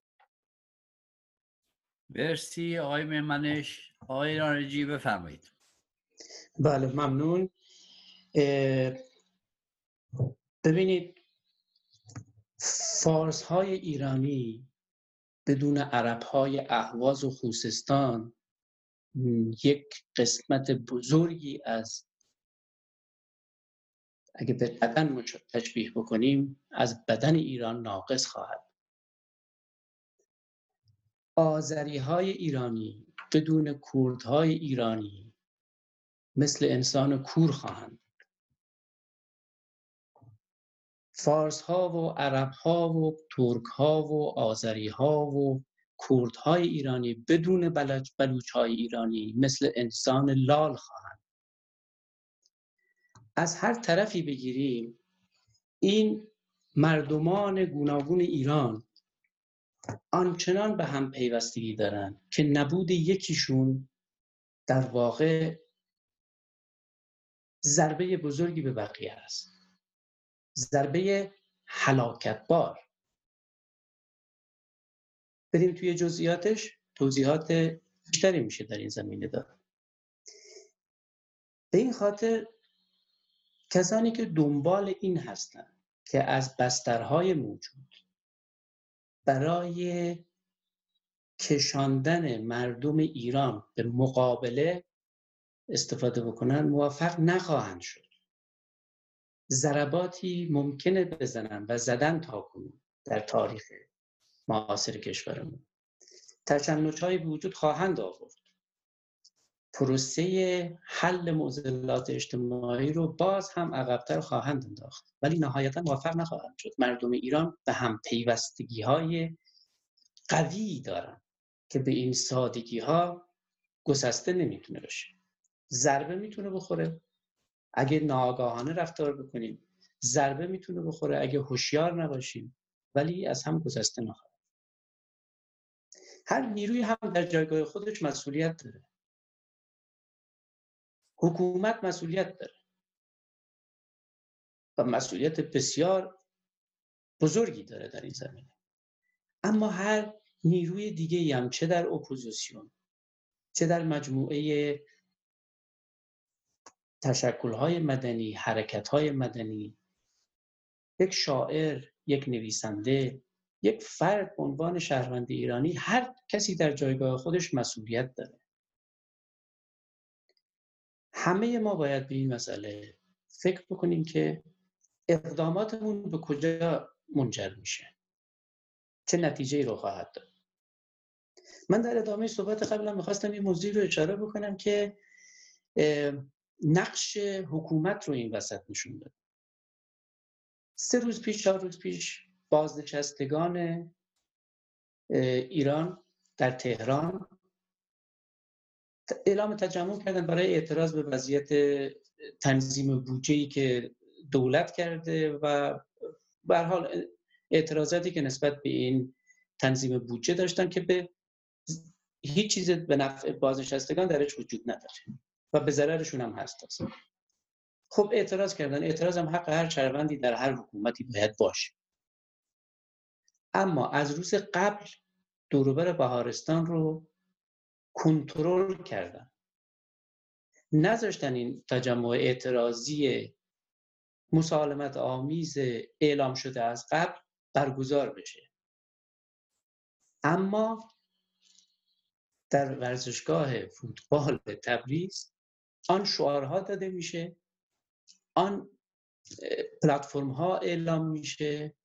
مرسی آقای مهمنش. آقای نارنجی بفرمایید. بله ممنون. ببینید فارس‌های ایرانی بدون عرب‌های اهواز و خوزستان یک قسمت بزرگی از، اگه به بدن تشبیه بکنیم، از بدن ایران ناقص خواهد. آذری‌های ایرانی بدون کردهای ایرانی مثل انسان کور خواهند. فارس‌ها و عرب‌ها و ترک‌ها و آذری‌ها و کردهای ایرانی بدون بلوچ‌های ایرانی مثل انسان لال خواهند. از هر طرفی بگیریم این مردمان گوناگون ایران آنچنان به هم پیوستگی دارند که نبود یکیشون در واقع ضربه بزرگی به بقیه است، ضربه هلاکت بار. بریم توی جزئیاتش، توضیحات بیشتری میشه در این زمینه داد. به این خاطر کسانی که دنبال این هستند که از بسترهای موجود برای کشاندن مردم ایران به مقابله استفاده بکنن موفق نخواهند شد. ضرباتی ممکنه بزنن و زدن تاکنون در تاریخ معاصر کشورمون. تشنج‌هایی به وجود خواهند آورد. پروسه حل معضلات اجتماعی رو باز هم عقب‌تر خواهند انداخت، ولی نهایتاً موفق نخواهند شد. مردم ایران به هم پیوستگی‌های قوی دارن که به این سادگی‌ها گسسته نمیتونه بشه. ضربه میتونه بخوره اگه ناآگاهانه رفتار بکنیم، ضربه میتونه بخوره اگه هوشیار نباشیم، ولی از هم گذشته نخواهد. هر نیروی هم در جایگاه خودش مسئولیت داره. حکومت مسئولیت داره و مسئولیت بسیار بزرگی داره در این زمینه. اما هر نیروی دیگه‌ای هم، چه در اپوزیسیون، چه در مجموعه تشکل‌های مدنی، حرکت‌های مدنی، یک شاعر، یک نویسنده، یک فرد به عنوان شهروند ایرانی، هر کسی در جایگاه خودش مسئولیت داره. همه ما باید به این مسئله فکر بکنیم که اقداماتمون به کجا منجر میشه، چه نتیجه‌ای رو خواهد داد. من در ادامه صحبت قبلم می‌خواستم این موضوع رو اشاره بکنم که نقش حکومت رو این وسط نشون داد. سه روز پیش، چهار روز پیش، بازنشستگان ایران در تهران اعلام تجمع کردن برای اعتراض به وضعیت تنظیم بودجه‌ای که دولت کرده و به هر حال اعتراضاتی که نسبت به این تنظیم بودجه داشتن که به هیچ چیز به نفع بازنشستگان درش وجود نداره و به ضررشون هم هست اصلا. خب اعتراض کردن، اعتراض هم حق هر شهروندی در هر حکومتی باید باشه. اما از روز قبل دوروبر بهارستان رو کنترل کردن، نذاشتن این تجمع اعتراضی مسالمت آمیز اعلام شده از قبل برگزار بشه. اما در ورزشگاه فوتبال تبریز آن شعارها داده میشه، آن پلتفرم ها اعلام میشه،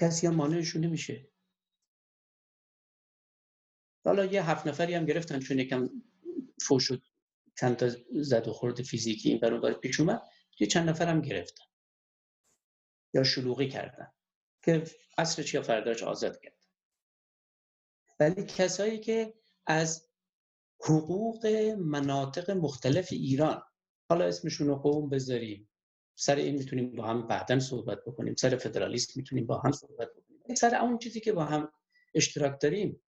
کسی هم مانعشون نمیشه. حالا یه هفت نفری هم گرفتن چون یکم فوش شد، چند تا زد و خورد فیزیکی این برون داشت پیش اومد، یه چند نفر هم گرفتن یا شلوغی کردن که عصرش یا فرداش آزاد کرد. ولی کسایی که از حقوق مناطق مختلف ایران، حالا اسمشون رو قوم بذاریم، سر این میتونیم با هم بعداً صحبت بکنیم، سر فدرالیسم میتونیم با هم صحبت بکنیم، سر اون چیزی که با هم اشتراک داریم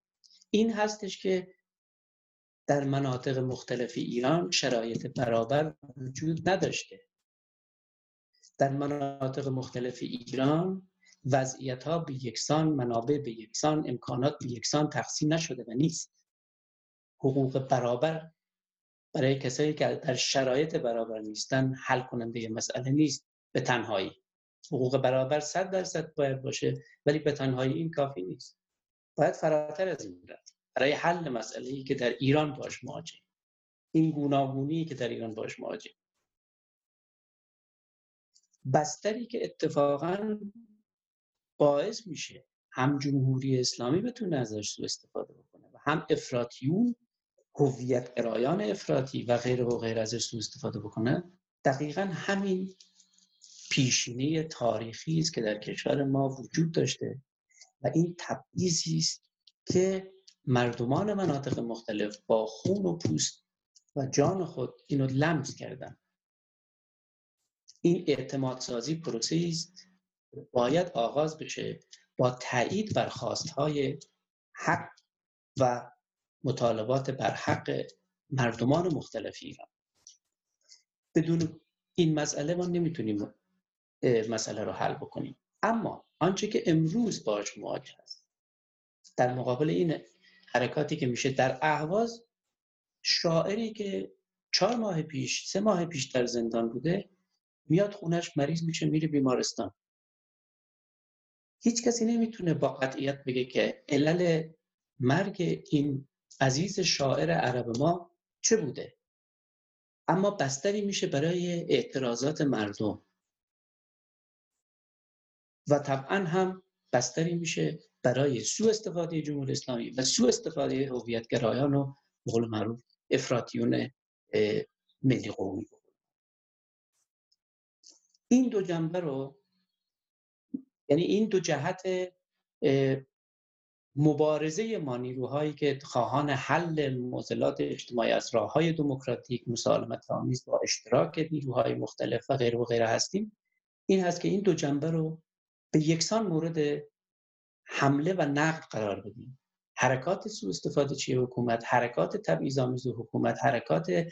این هستش که در مناطق مختلف ایران شرایط برابر وجود نداشته. در مناطق مختلف ایران وضعیت‌ها به یکسان، منابع به یکسان، امکانات به یکسان تقسیم نشده و نیست. حقوق برابر برای کسایی که در شرایط برابر نیستن حل کننده مسئله نیست به تنهایی. حقوق برابر صد درصد باید باشه، ولی به تنهایی این کافی نیست. باید فراتر از این رفت برای حل مسئله‌ای که در ایران باش مواجه، این گوناگونی که در ایران باش مواجه. بستری که اتفاقاً باعث میشه هم جمهوری اسلامی بتونه ازش سوء استفاده بکنه و هم افراطیون، هویت گرایان افراطی و غیره و غیره ازش سوء استفاده بکنه، دقیقاً همین پیشینه تاریخی است که در کشور ما وجود داشته و این تبعیضی است که مردمان مناطق مختلف با خون و پوست و جان خود اینو لمس کردن. این اعتمادسازی پروسه‌ای است باید آغاز بشه با تأیید بر خواست‌های حق و مطالبات بر حق مردمان مختلف ایران. بدون این مسئله ما نمیتونیم مسئله رو حل بکنیم. اما آنچه که امروز باش مواجه است در مقابل این حرکاتی که میشه در اهواز، شاعری که چهار ماه پیش سه ماه پیش در زندان بوده میاد خونش مریض میشه میره بیمارستان. هیچ کسی نمیتونه با قطعیت بگه که علل مرگ این عزیز شاعر عرب ما چه بوده، اما بستری میشه برای اعتراضات مردم و طبعا هم بستری میشه برای سوء استفاده جمهوری اسلامی و سوء استفاده هویت گرایان و به قول معروف افراطیون ملی قومی. این دو جنبه رو، یعنی این دو جهت مبارزه ما، نیروهایی که خواهان حل معضلات اجتماعی از راه‌های دموکراتیک، مسالمت‌آمیز با اشتراک نیروهای مختلف و غیره و غیره هستیم، این هست که این دو جنبه رو به یکسان مورد حمله و نقد قرار بدیم. حرکات سوء استفاده چیه حکومت، حرکات تبعیض‌آمیز حکومت، حرکات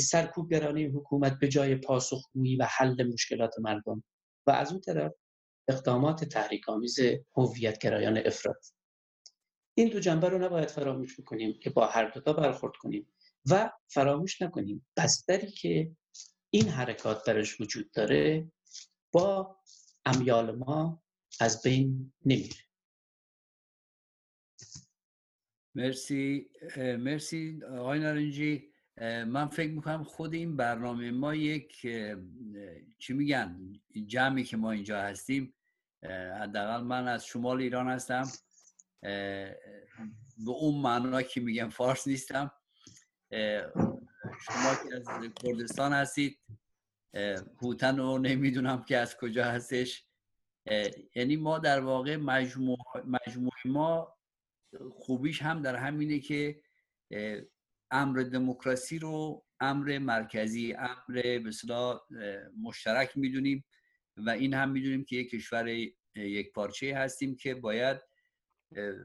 سرکوبگرانه حکومت به جای پاسخگویی و حل مشکلات مردم، و از اون طرف اقدامات تحریک‌آمیز هویت‌گرایان افراطی. این دو جنبه رو نباید فراموش بکنیم که با هر دو تا برخورد کنیم و فراموش نکنیم بستری که این حرکات درش وجود داره با امیال ما از بین نمیره. مرسی مرسی آقای نارنجی. من فکر میکنم خود این برنامه ما یک چی میگن جمعی که ما اینجا هستیم، حداقل من از شمال ایران هستم، به اون معنا که میگم فارس نیستم، شما که از کردستان هستید، هوتن رو نمیدونم که از کجا هستش، یعنی ما در واقع مجموع مجموع ما خوبیش هم در همینه که امر دموکراسی رو امر مرکزی، امر به اصطلاح مشترک میدونیم و این هم میدونیم که یک کشور یک پارچه هستیم که باید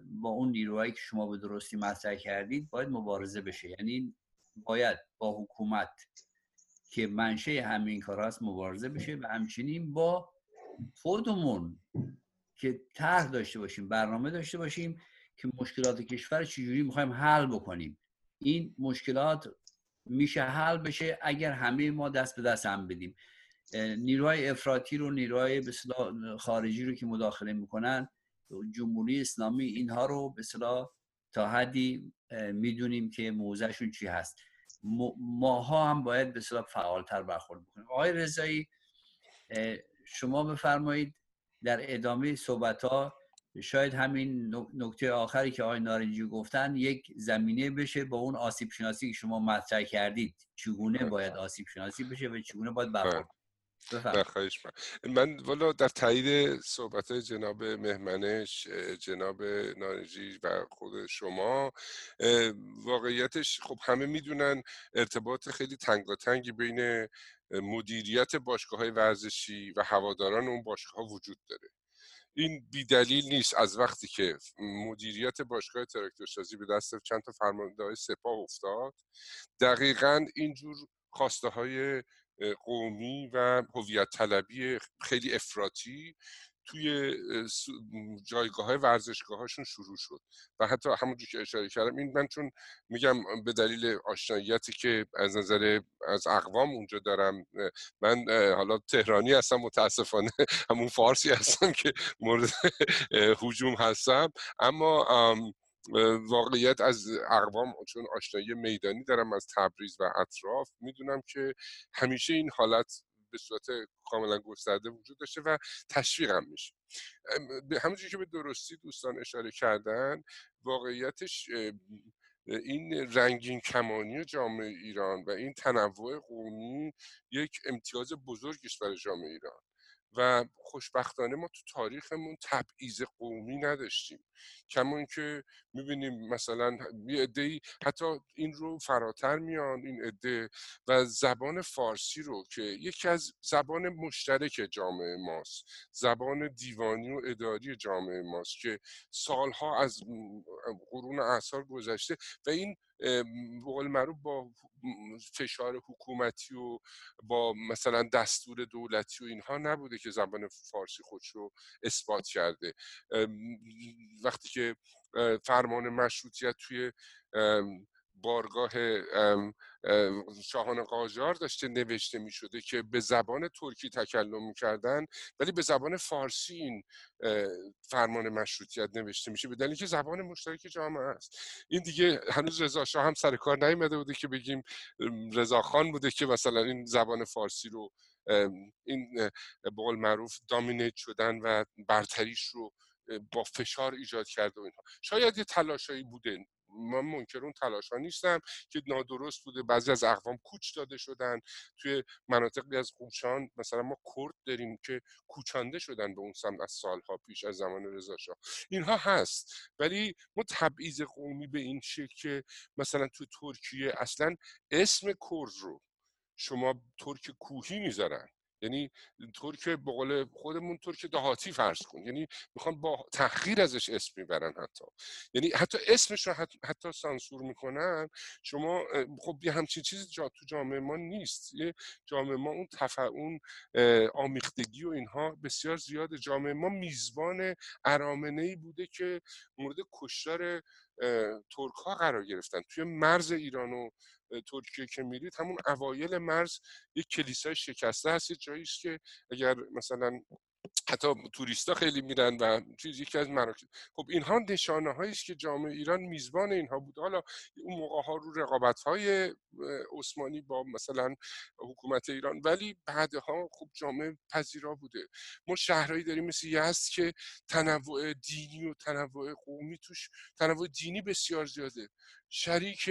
با اون نیروهایی که شما به درستی مطرح کردید باید مبارزه بشه، یعنی باید با حکومت که منشه همین کار هست مبارزه بشه و همچنین با خودمون که طرح داشته باشیم، برنامه داشته باشیم که مشکلات کشور چجوری میخوایم حل بکنیم. این مشکلات میشه حل بشه اگر همه ما دست به دست هم بدیم، نیروهای افراطی رو، نیروهای به اصطلاح خارجی رو که مداخله میکنن، جمهوری اسلامی اینها رو به اصطلاح تا حدی میدونیم که موضعشون چی هست. ماها هم باید به اصطلاح فعالتر برخورد بکنیم. آقای رضایی شما بفرمایید در ادامه صحبت‌ها شاید همین نکته آخری که آقای نارنجی گفتن یک زمینه بشه با اون آسیب شناسی که شما مطرح کردید، چگونه باید آسیب شناسی بشه و چگونه باید برخورد. بخواهش من من والا در تایید صحبت جناب مهمنش، جناب نارنجی و خود شما، واقعیتش خب همه میدونن ارتباط خیلی تنگاتنگی بین مدیریت باشگاه‌های ورزشی و هواداران اون باشگاه‌ها وجود داره. این بیدلیل نیست. از وقتی که مدیریت باشگاه تراکتورسازی به دست چند تا فرماندهی سپاه افتاد، دقیقاً اینجور خواسته‌های قومی و هویت طلبی خیلی افراطی توی جایگاه‌های ورزشگاه‌هاشون شروع شد و حتی همونجور که اشاره کردم، این من چون میگم به دلیل آشناییتی که از نظر از اقوام اونجا دارم، من حالا تهرانی هستم، متاسفانه همون فارسی هستم که مورد هجوم هستم، اما واقعیت از اقوام چون آشنایی میدانی دارم از تبریز و اطراف، میدونم که همیشه این حالت به صورت کاملا گسترده وجود داشته و تشویقم میشه. همونجوری که به درستی دوستان اشاره کردن، واقعیتش این رنگین کمانی جامعه ایران و این تنوع قومی یک امتیاز بزرگی است برای جامعه ایران و خوشبختانه ما تو تاریخمون تبعیض قومی نداشتیم، کما اینکه میبینیم مثلا یه عده‌ای حتی این رو فراتر میان، این عده و زبان فارسی رو که یکی از زبان مشترک جامعه ماست، زبان دیوانی و اداری جامعه ماست که سالها از قرون اعصار گذشته و این به قول معروف با فشار حکومتی و با مثلا دستور دولتی و اینها نبوده که زبان فارسی خودش رو اثبات کرده. وقتی که فرمان مشروطیت توی بارگاه شاهان قاجار داشته نوشته می شده که به زبان ترکی تکلم می کردن ولی به زبان فارسی این فرمان مشروطیت نوشته میشه به دلیل که زبان مشترک جامعه است. این دیگه هنوز رضاشاه هم سر کار نیامده بوده که بگیم رضاخان بوده که مثلا این زبان فارسی رو، این به قول معروف دامینیت شدن و برتریش رو با فشار ایجاد کرده و اینها. شاید یه تلاشایی بوده، من منکر اون تلاش‌ها نیستم که نادرست بوده، بعضی از اقوام کوچ داده شدن توی مناطقی از قوچان، مثلا ما کرد داریم که کوچانده شدن به اون سمت از سالها پیش از زمان رضاشاه، اینها هست. ولی ما تبعیض قومی به این شکل که مثلا تو ترکیه اصلا اسم کرد رو شما ترک کوهی میذارن، یعنی ترک به قول خودمون ترک دهاتی فرض کن، یعنی میخوان با تأخیر ازش اسم میبرن، حتی یعنی حتی اسمش رو حتی, حتی سانسور میکنن. شما خب یه همچین چیزی جا تو جامعه ما نیست. یه جامعه ما اون تفاهم آمیختگی و اینها بسیار زیاد. جامعه ما میزبان ارامنه‌ای بوده که مورد کشتار ترک ها قرار گرفتن. توی مرز ایران و ترکیه که میرید، همون اوایل مرز یک کلیسای شکسته هست، جایی است که اگر مثلا حتی توریستا خیلی میرن و چیزی که از مراکش. خب اینها نشانه هایی است که جامعه ایران میزبان اینها بود. حالا اون موقع ها رو رقابت های عثمانی با مثلا حکومت ایران، ولی بعدها خب جامعه پذیرا بوده. ما شهرهایی داریم مثل یزد که تنوع دینی و تنوع قومی توش، تنوع دینی بسیار زیاده. شریک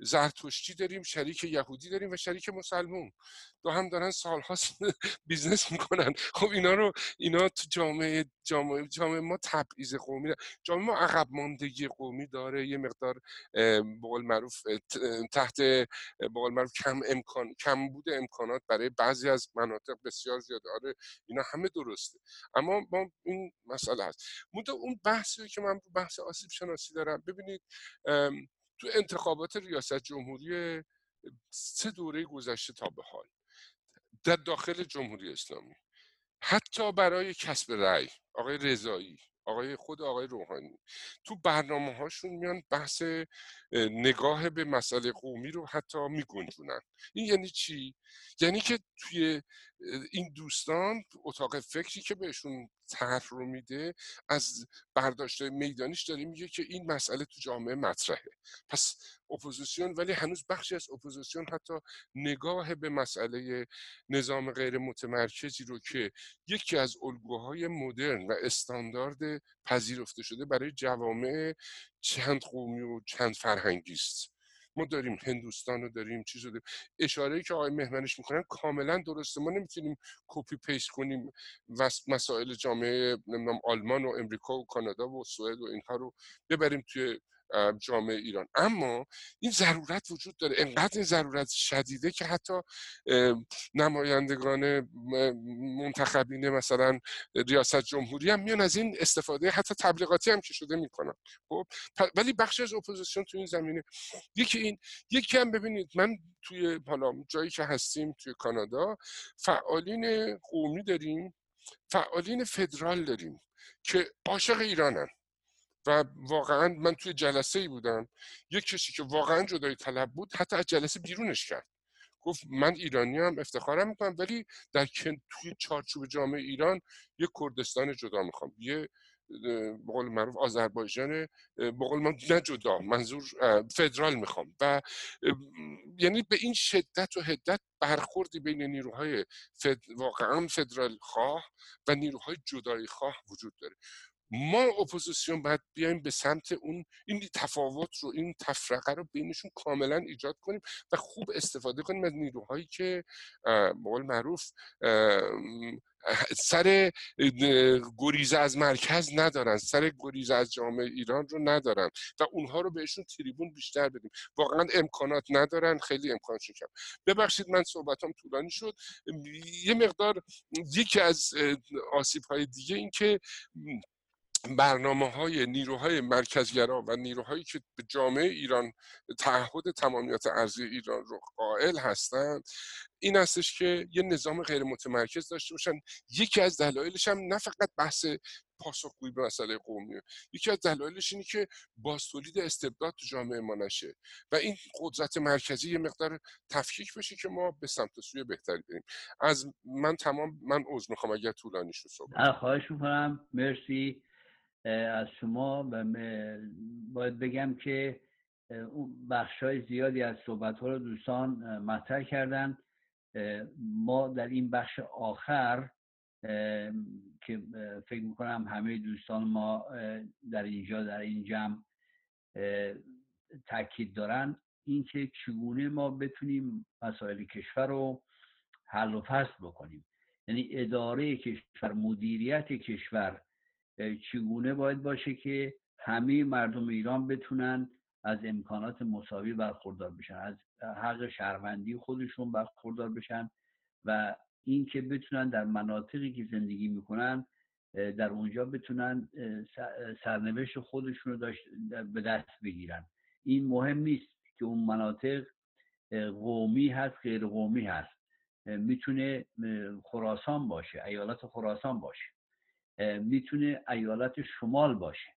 زرتشتی داریم، شریک یهودی داریم و شریک مسلمون. دو هم دارن سالها بیزنس میکنن. خب اینا رو اینا تو جامعه جامعه جامعه ما تبعیض قومی داره. جامعه ما عقب ماندگی قومی داره. یه مقدار به قول معروف تحت به قول معروف کم امکان کم بوده امکانات برای بعضی از مناطق بسیار زیاد. آره اینا همه درسته، اما ما این مسئله هست. مونده اون بحثی که من بحث آسیب شناسی دارم. ببینید تو انتخابات ریاست جمهوری سه دوره گذشته تا به حال در داخل جمهوری اسلامی، حتی برای کسب رأی آقای رضایی، آقای خود آقای روحانی تو برنامه هاشون میان بحث نگاه به مسئله قومی رو حتی میگنجونن. این یعنی چی؟ یعنی که توی این دوستان اتاق فکری که بهشون طرح رو میده از برداشت میدانیش داره میگه که این مسئله تو جامعه مطرحه. پس اپوزیسیون، ولی هنوز بخشی از اپوزیسیون حتی نگاه به مسئله نظام غیر متمرکزی رو که یکی از الگوهای مدرن و استاندارد پذیرفته شده برای جوامع چند قومی و چند فرهنگی است. ما داریم هندوستان رو داریم، چیز رو داریم. اشاره‌ای که آقای مهمنش میکنن کاملا درسته. ما نمیتونیم کپی پیست کنیم و مسائل جامعه نمیدونم آلمان و امریکا و کانادا و سوئد و اینها رو ببریم توی جامعه ایران، اما این ضرورت وجود داره. انقدر این ضرورت شدیده که حتی نمایندگان منتخبین مثلا ریاست جمهوری هم میان از این استفاده، حتی تبلیغاتی هم که شده میکنن. خب ولی بخشی از اپوزیسیون تو این زمینه یکی این یکی هم ببینید، من توی حالا جایی که هستیم توی کانادا فعالین قومی داریم فعالین فدرال داریم که عاشق ایرانن و واقعا من توی جلسه ای بودم، یک کسی که واقعا جدایی طلب بود حتی از جلسه بیرونش کرد، گفت من ایرانی هم افتخارم میکنم ولی در توی چارچوب جامعه ایران یک کردستان جدا میخوام، یه به قول معروف آذربایجان به قول من نه جدا، منظور فدرال میخوام. و یعنی به این شدت و حدت برخوردی بین نیروهای فد... واقعا فدرال خواه و نیروهای جدایی خواه وجود داره. ما اپوزیسیون باید بیایم به سمت اون، این تفاوت رو، این تفرقه رو بینشون کاملا ایجاد کنیم و خوب استفاده کنیم از نیروهایی که به قول معروف سر گریزه از مرکز ندارن، سر گریزه از جامعه ایران رو ندارن و اونها رو بهشون تریبون بیشتر بدیم. واقعا امکانات ندارن، خیلی امکان شکم. ببخشید من صحبتام طولانی شد. یه مقدار یکی از آسیب‌های دیگه این که برنامه‌های نیروهای مرکزگرا و نیروهایی که به جامعه ایران تعهد تمامیت ارضی ایران رو قائل هستند این هستش که یه نظام غیر متمرکز داشته باشن. یکی از دلایلش هم نه فقط بحث پاسخگویی به مسئله قومیه، یکی از دلایلش اینه که بازتولید استبداد تو جامعه ما نشه و این قدرت مرکزی یه مقدار تفکیک بشه که ما به سمت سوی بهتری بریم. از من تمام من عذر می‌خوام اگر طولانی شد صحبت. خواهش می‌کنم، مرسی از شما. باید بگم که بخشای زیادی از صحبت‌ها رو دوستان مطرح کردن. ما در این بخش آخر که فکر می‌کنم همه دوستان ما در اینجا در این جمع تاکید دارن، این که چگونه ما بتونیم مسائل کشور رو حل و فصل بکنیم، یعنی اداره کشور، مدیریت کشور چگونه باید باشه که همه مردم ایران بتونن از امکانات مساوی برخوردار بشن، از حق شهروندی خودشون برخوردار بشن و این که بتونن در مناطقی که زندگی میکنن در اونجا بتونن سرنوشت خودشون رو داشت به دست بگیرن. این مهم نیست که اون مناطق قومی هست غیر قومی هست، میتونه خراسان باشه، ایالت خراسان باشه، میتونه ایالت شمال باشه.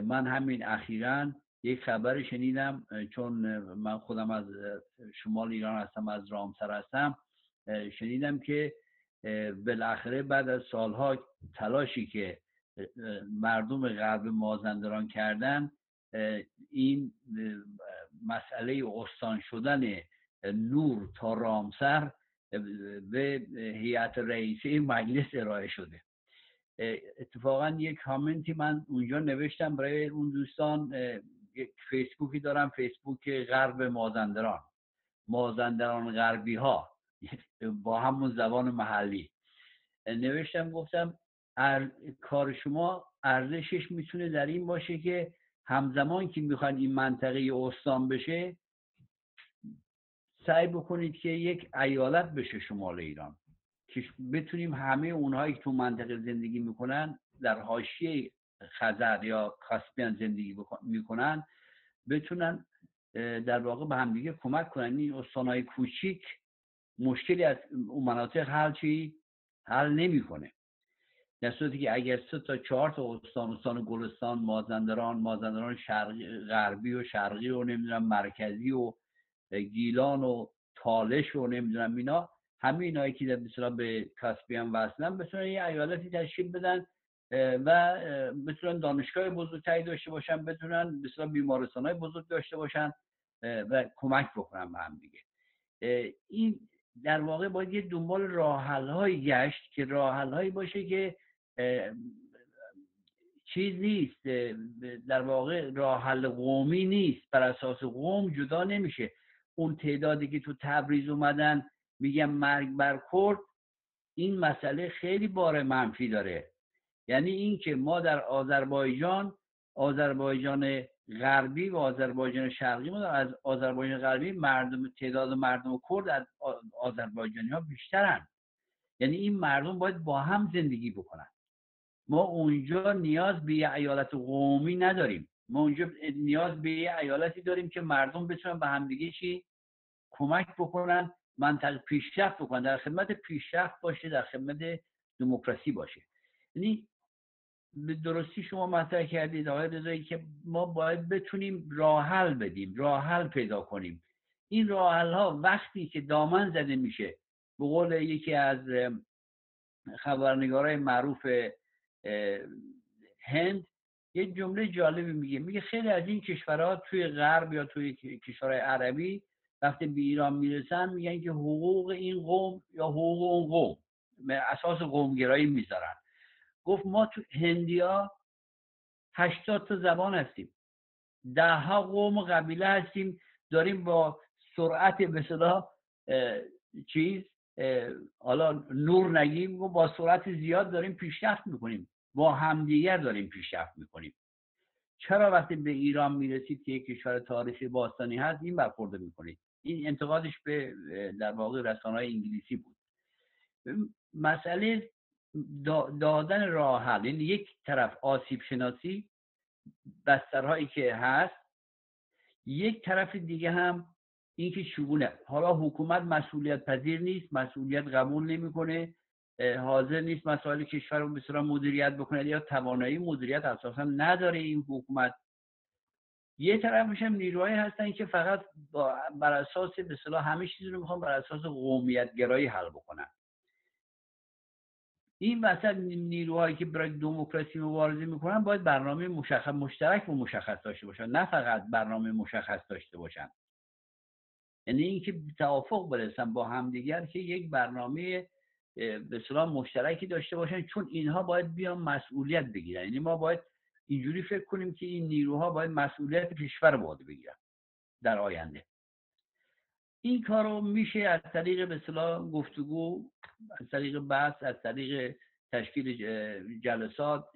من همین اخیراً یک خبر شنیدم، چون من خودم از شمال ایران هستم، از رامسر هستم، شنیدم که بالاخره بعد از سالها تلاشی که مردم غرب مازندران کردن، این مسئله استان شدن نور تا رامسر به هیات رئیسی مجلس ارائه شده. اتفاقا یک کامنتی من اونجا نوشتم برای اون دوستان، یک فیسبوکی دارم، فیسبوک غرب مازندران، مازندران غربی ها با همون زبان محلی نوشتم، گفتم ار... کار شما ارزشش میتونه در این باشه که همزمان که میخواین این منطقه استان بشه سعی بکنید که یک ایالت بشه شمال ایران، که بتونیم همه اونهایی که تو منطقه زندگی میکنن، در حاشیه خزر یا کاسپیان زندگی میکنن، بتونن در واقع به همدیگه کمک کنن. این استانهای کوچیک مشکلی از اون مناطق حل چی حل نمیکنه، در صورتی که اگر سه تا چهار تا استان، استان گلستان، مازندران، مازندران شرقی، غربی و شرقی و نمیدونم مرکزی و گیلان و تالش و نمیدونم اینا، همه اینایی که در مثلا به کاسپیان وصلن بتونن یه ایالتی تشکیل بدن و بتونن دانشگاه بزرگتری داشته باشن، بتونن مثلا بیمارستان‌های بزرگ داشته باشن و کمک بکنن به هم دیگه. این در واقع باید یه دنبال راه‌حل‌هایی گشت که راه‌حل‌هایی باشه که چیز نیست، در واقع راه‌حل قومی نیست، بر اساس قوم جدا نمیشه. اون تعدادی که تو تبریز اومدن میگم مرگ بر کرد، این مسئله خیلی بار منفی داره. یعنی این که ما در آذربایجان، آذربایجان غربی و آذربایجان شرقی، ما از آذربایجان غربی مردم، تعداد مردم کرد از آذربایجانی ها بیشترن، یعنی این مردم باید با هم زندگی بکنن. ما اونجا نیاز به یه ایالت قومی نداریم، ما اونجا نیاز به یه ایالتی داریم که مردم بتونن به همدیگه چی کمک بکنن، منطقه پیشرفت بکنن، در خدمت پیشرفت باشه، در خدمت دموکراسی باشه. یعنی به درستی شما مطرح کردید آقای رضایی که ما باید بتونیم راه حل بدیم، راه حل پیدا کنیم. این راه حل ها وقتی که دامن زده میشه، به قول یکی از خبرنگارای معروف هند یه جمله جالبی میگه، میگه خیلی از این کشورها توی غرب یا توی کشورهای عربی وقتی به ایران میرسن میگن که حقوق این قوم یا حقوق اون قوم، اساس قومگرایی میذارن. گفت ما تو هندیا هشتاد تا زبان هستیم، ده ها قوم و قبیله هستیم، داریم با سرعت به اصطلاح چیز حالا نور نگیم و با سرعت زیاد داریم پیشرفت میکنیم، با همدیگر داریم پیشرفت میکنیم. چرا وقتی به ایران میرسید که یک کشور تاریخی باستانی هست این برخورده میکنید؟ این انتقادش به در واقع رسانه‌های انگلیسی بود. مسئله دادن راه حل، یعنی یک طرف آسیب شناسی بسترهایی که هست، یک طرف دیگه هم این که چگونه حالا حکومت مسئولیت پذیر نیست، مسئولیت قبول نمیکنه، حاضر نیست مسائل کشور رو به صورت مدیریت بکنه یا توانایی مدیریت اساسا نداره این حکومت. یه طرفش هم نیروهایی هستن که فقط بر اساس به اصطلاح همه چیز رو میخوان بر اساس قومیت گرایی حل بکنن. این وسط نیروهایی که برای دموکراسی مبارزه میکنن باید برنامه مشخص مشترک و مشخص داشته باشن، نه فقط برنامه مشخص داشته باشن. یعنی اینکه توافق برسن با همدیگر که یک برنامه به اصطلاح مشترکی داشته باشن، چون اینها باید بیان مسئولیت بگیرن. یعنی ما باید اینجوری فکر کنیم که این نیروها باید مسئولیت کشور رو بگیرن در آینده. این کارو میشه از طریق به اصطلاح گفتگو، از طریق بحث، از طریق تشکیل جلسات،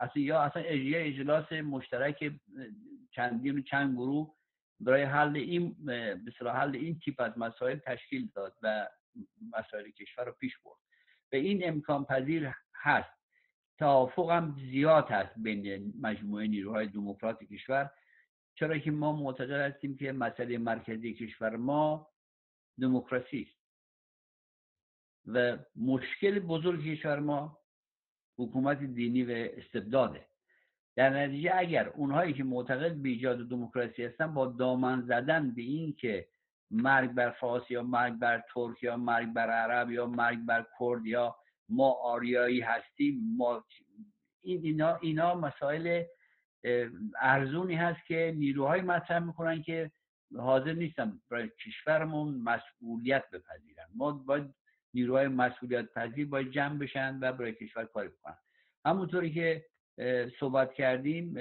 اصلا یا اصلا اجرای اجلاس مشترک چندین چند گروه برای حل این به اصطلاح حل این تیپ از مسائل تشکیل داد و مسائل کشور رو پیش برد. به این امکان پذیر هست. توافق هم زیاد هست بین مجموعه نیروهای دموکرات کشور، چرا که ما معتقد هستیم که مسئله مرکزی کشور ما دموکراسی است و مشکل بزرگ کشور ما حکومت دینی و استبداده. در نتیجه اگر اونهایی که معتقد به ایجاد دموکراسی هستن با دامن زدن به این که مرگ بر فارس یا مرگ بر ترک یا مرگ بر عرب یا مرگ بر کرد یا ما آریایی هستیم، ما این اینا اینا مسائل ارزونی هست که نیروهای مطرح میکنن که حاضر نیستن برای کشورمون مسئولیت بپذیرن. ما باید نیروهای مسئولیت پذیر باید جمع بشن و برای کشور کار بکنن. همونطوری که صحبت کردیم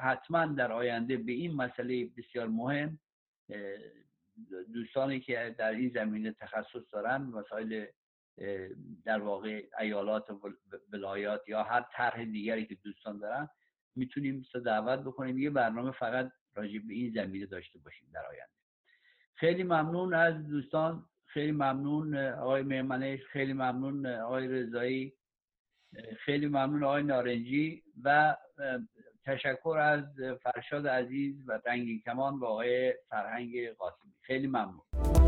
حتما در آینده به این مسئله بسیار مهم دوستانی که در این زمینه تخصص دارن، مسائل در واقع ایالات و ولایات یا هر طرح دیگری که دوستان دارن، میتونیم دعوت بکنیم یه برنامه فقط راجع به این زمینه داشته باشیم در آینده. خیلی ممنون از دوستان، خیلی ممنون آقای مهمنش، خیلی ممنون آقای رضایی، خیلی ممنون آقای نارنجی و تشکر از فرشاد عزیز و رنگین کمان و آقای فرهنگ قاسمی. خیلی ممنون.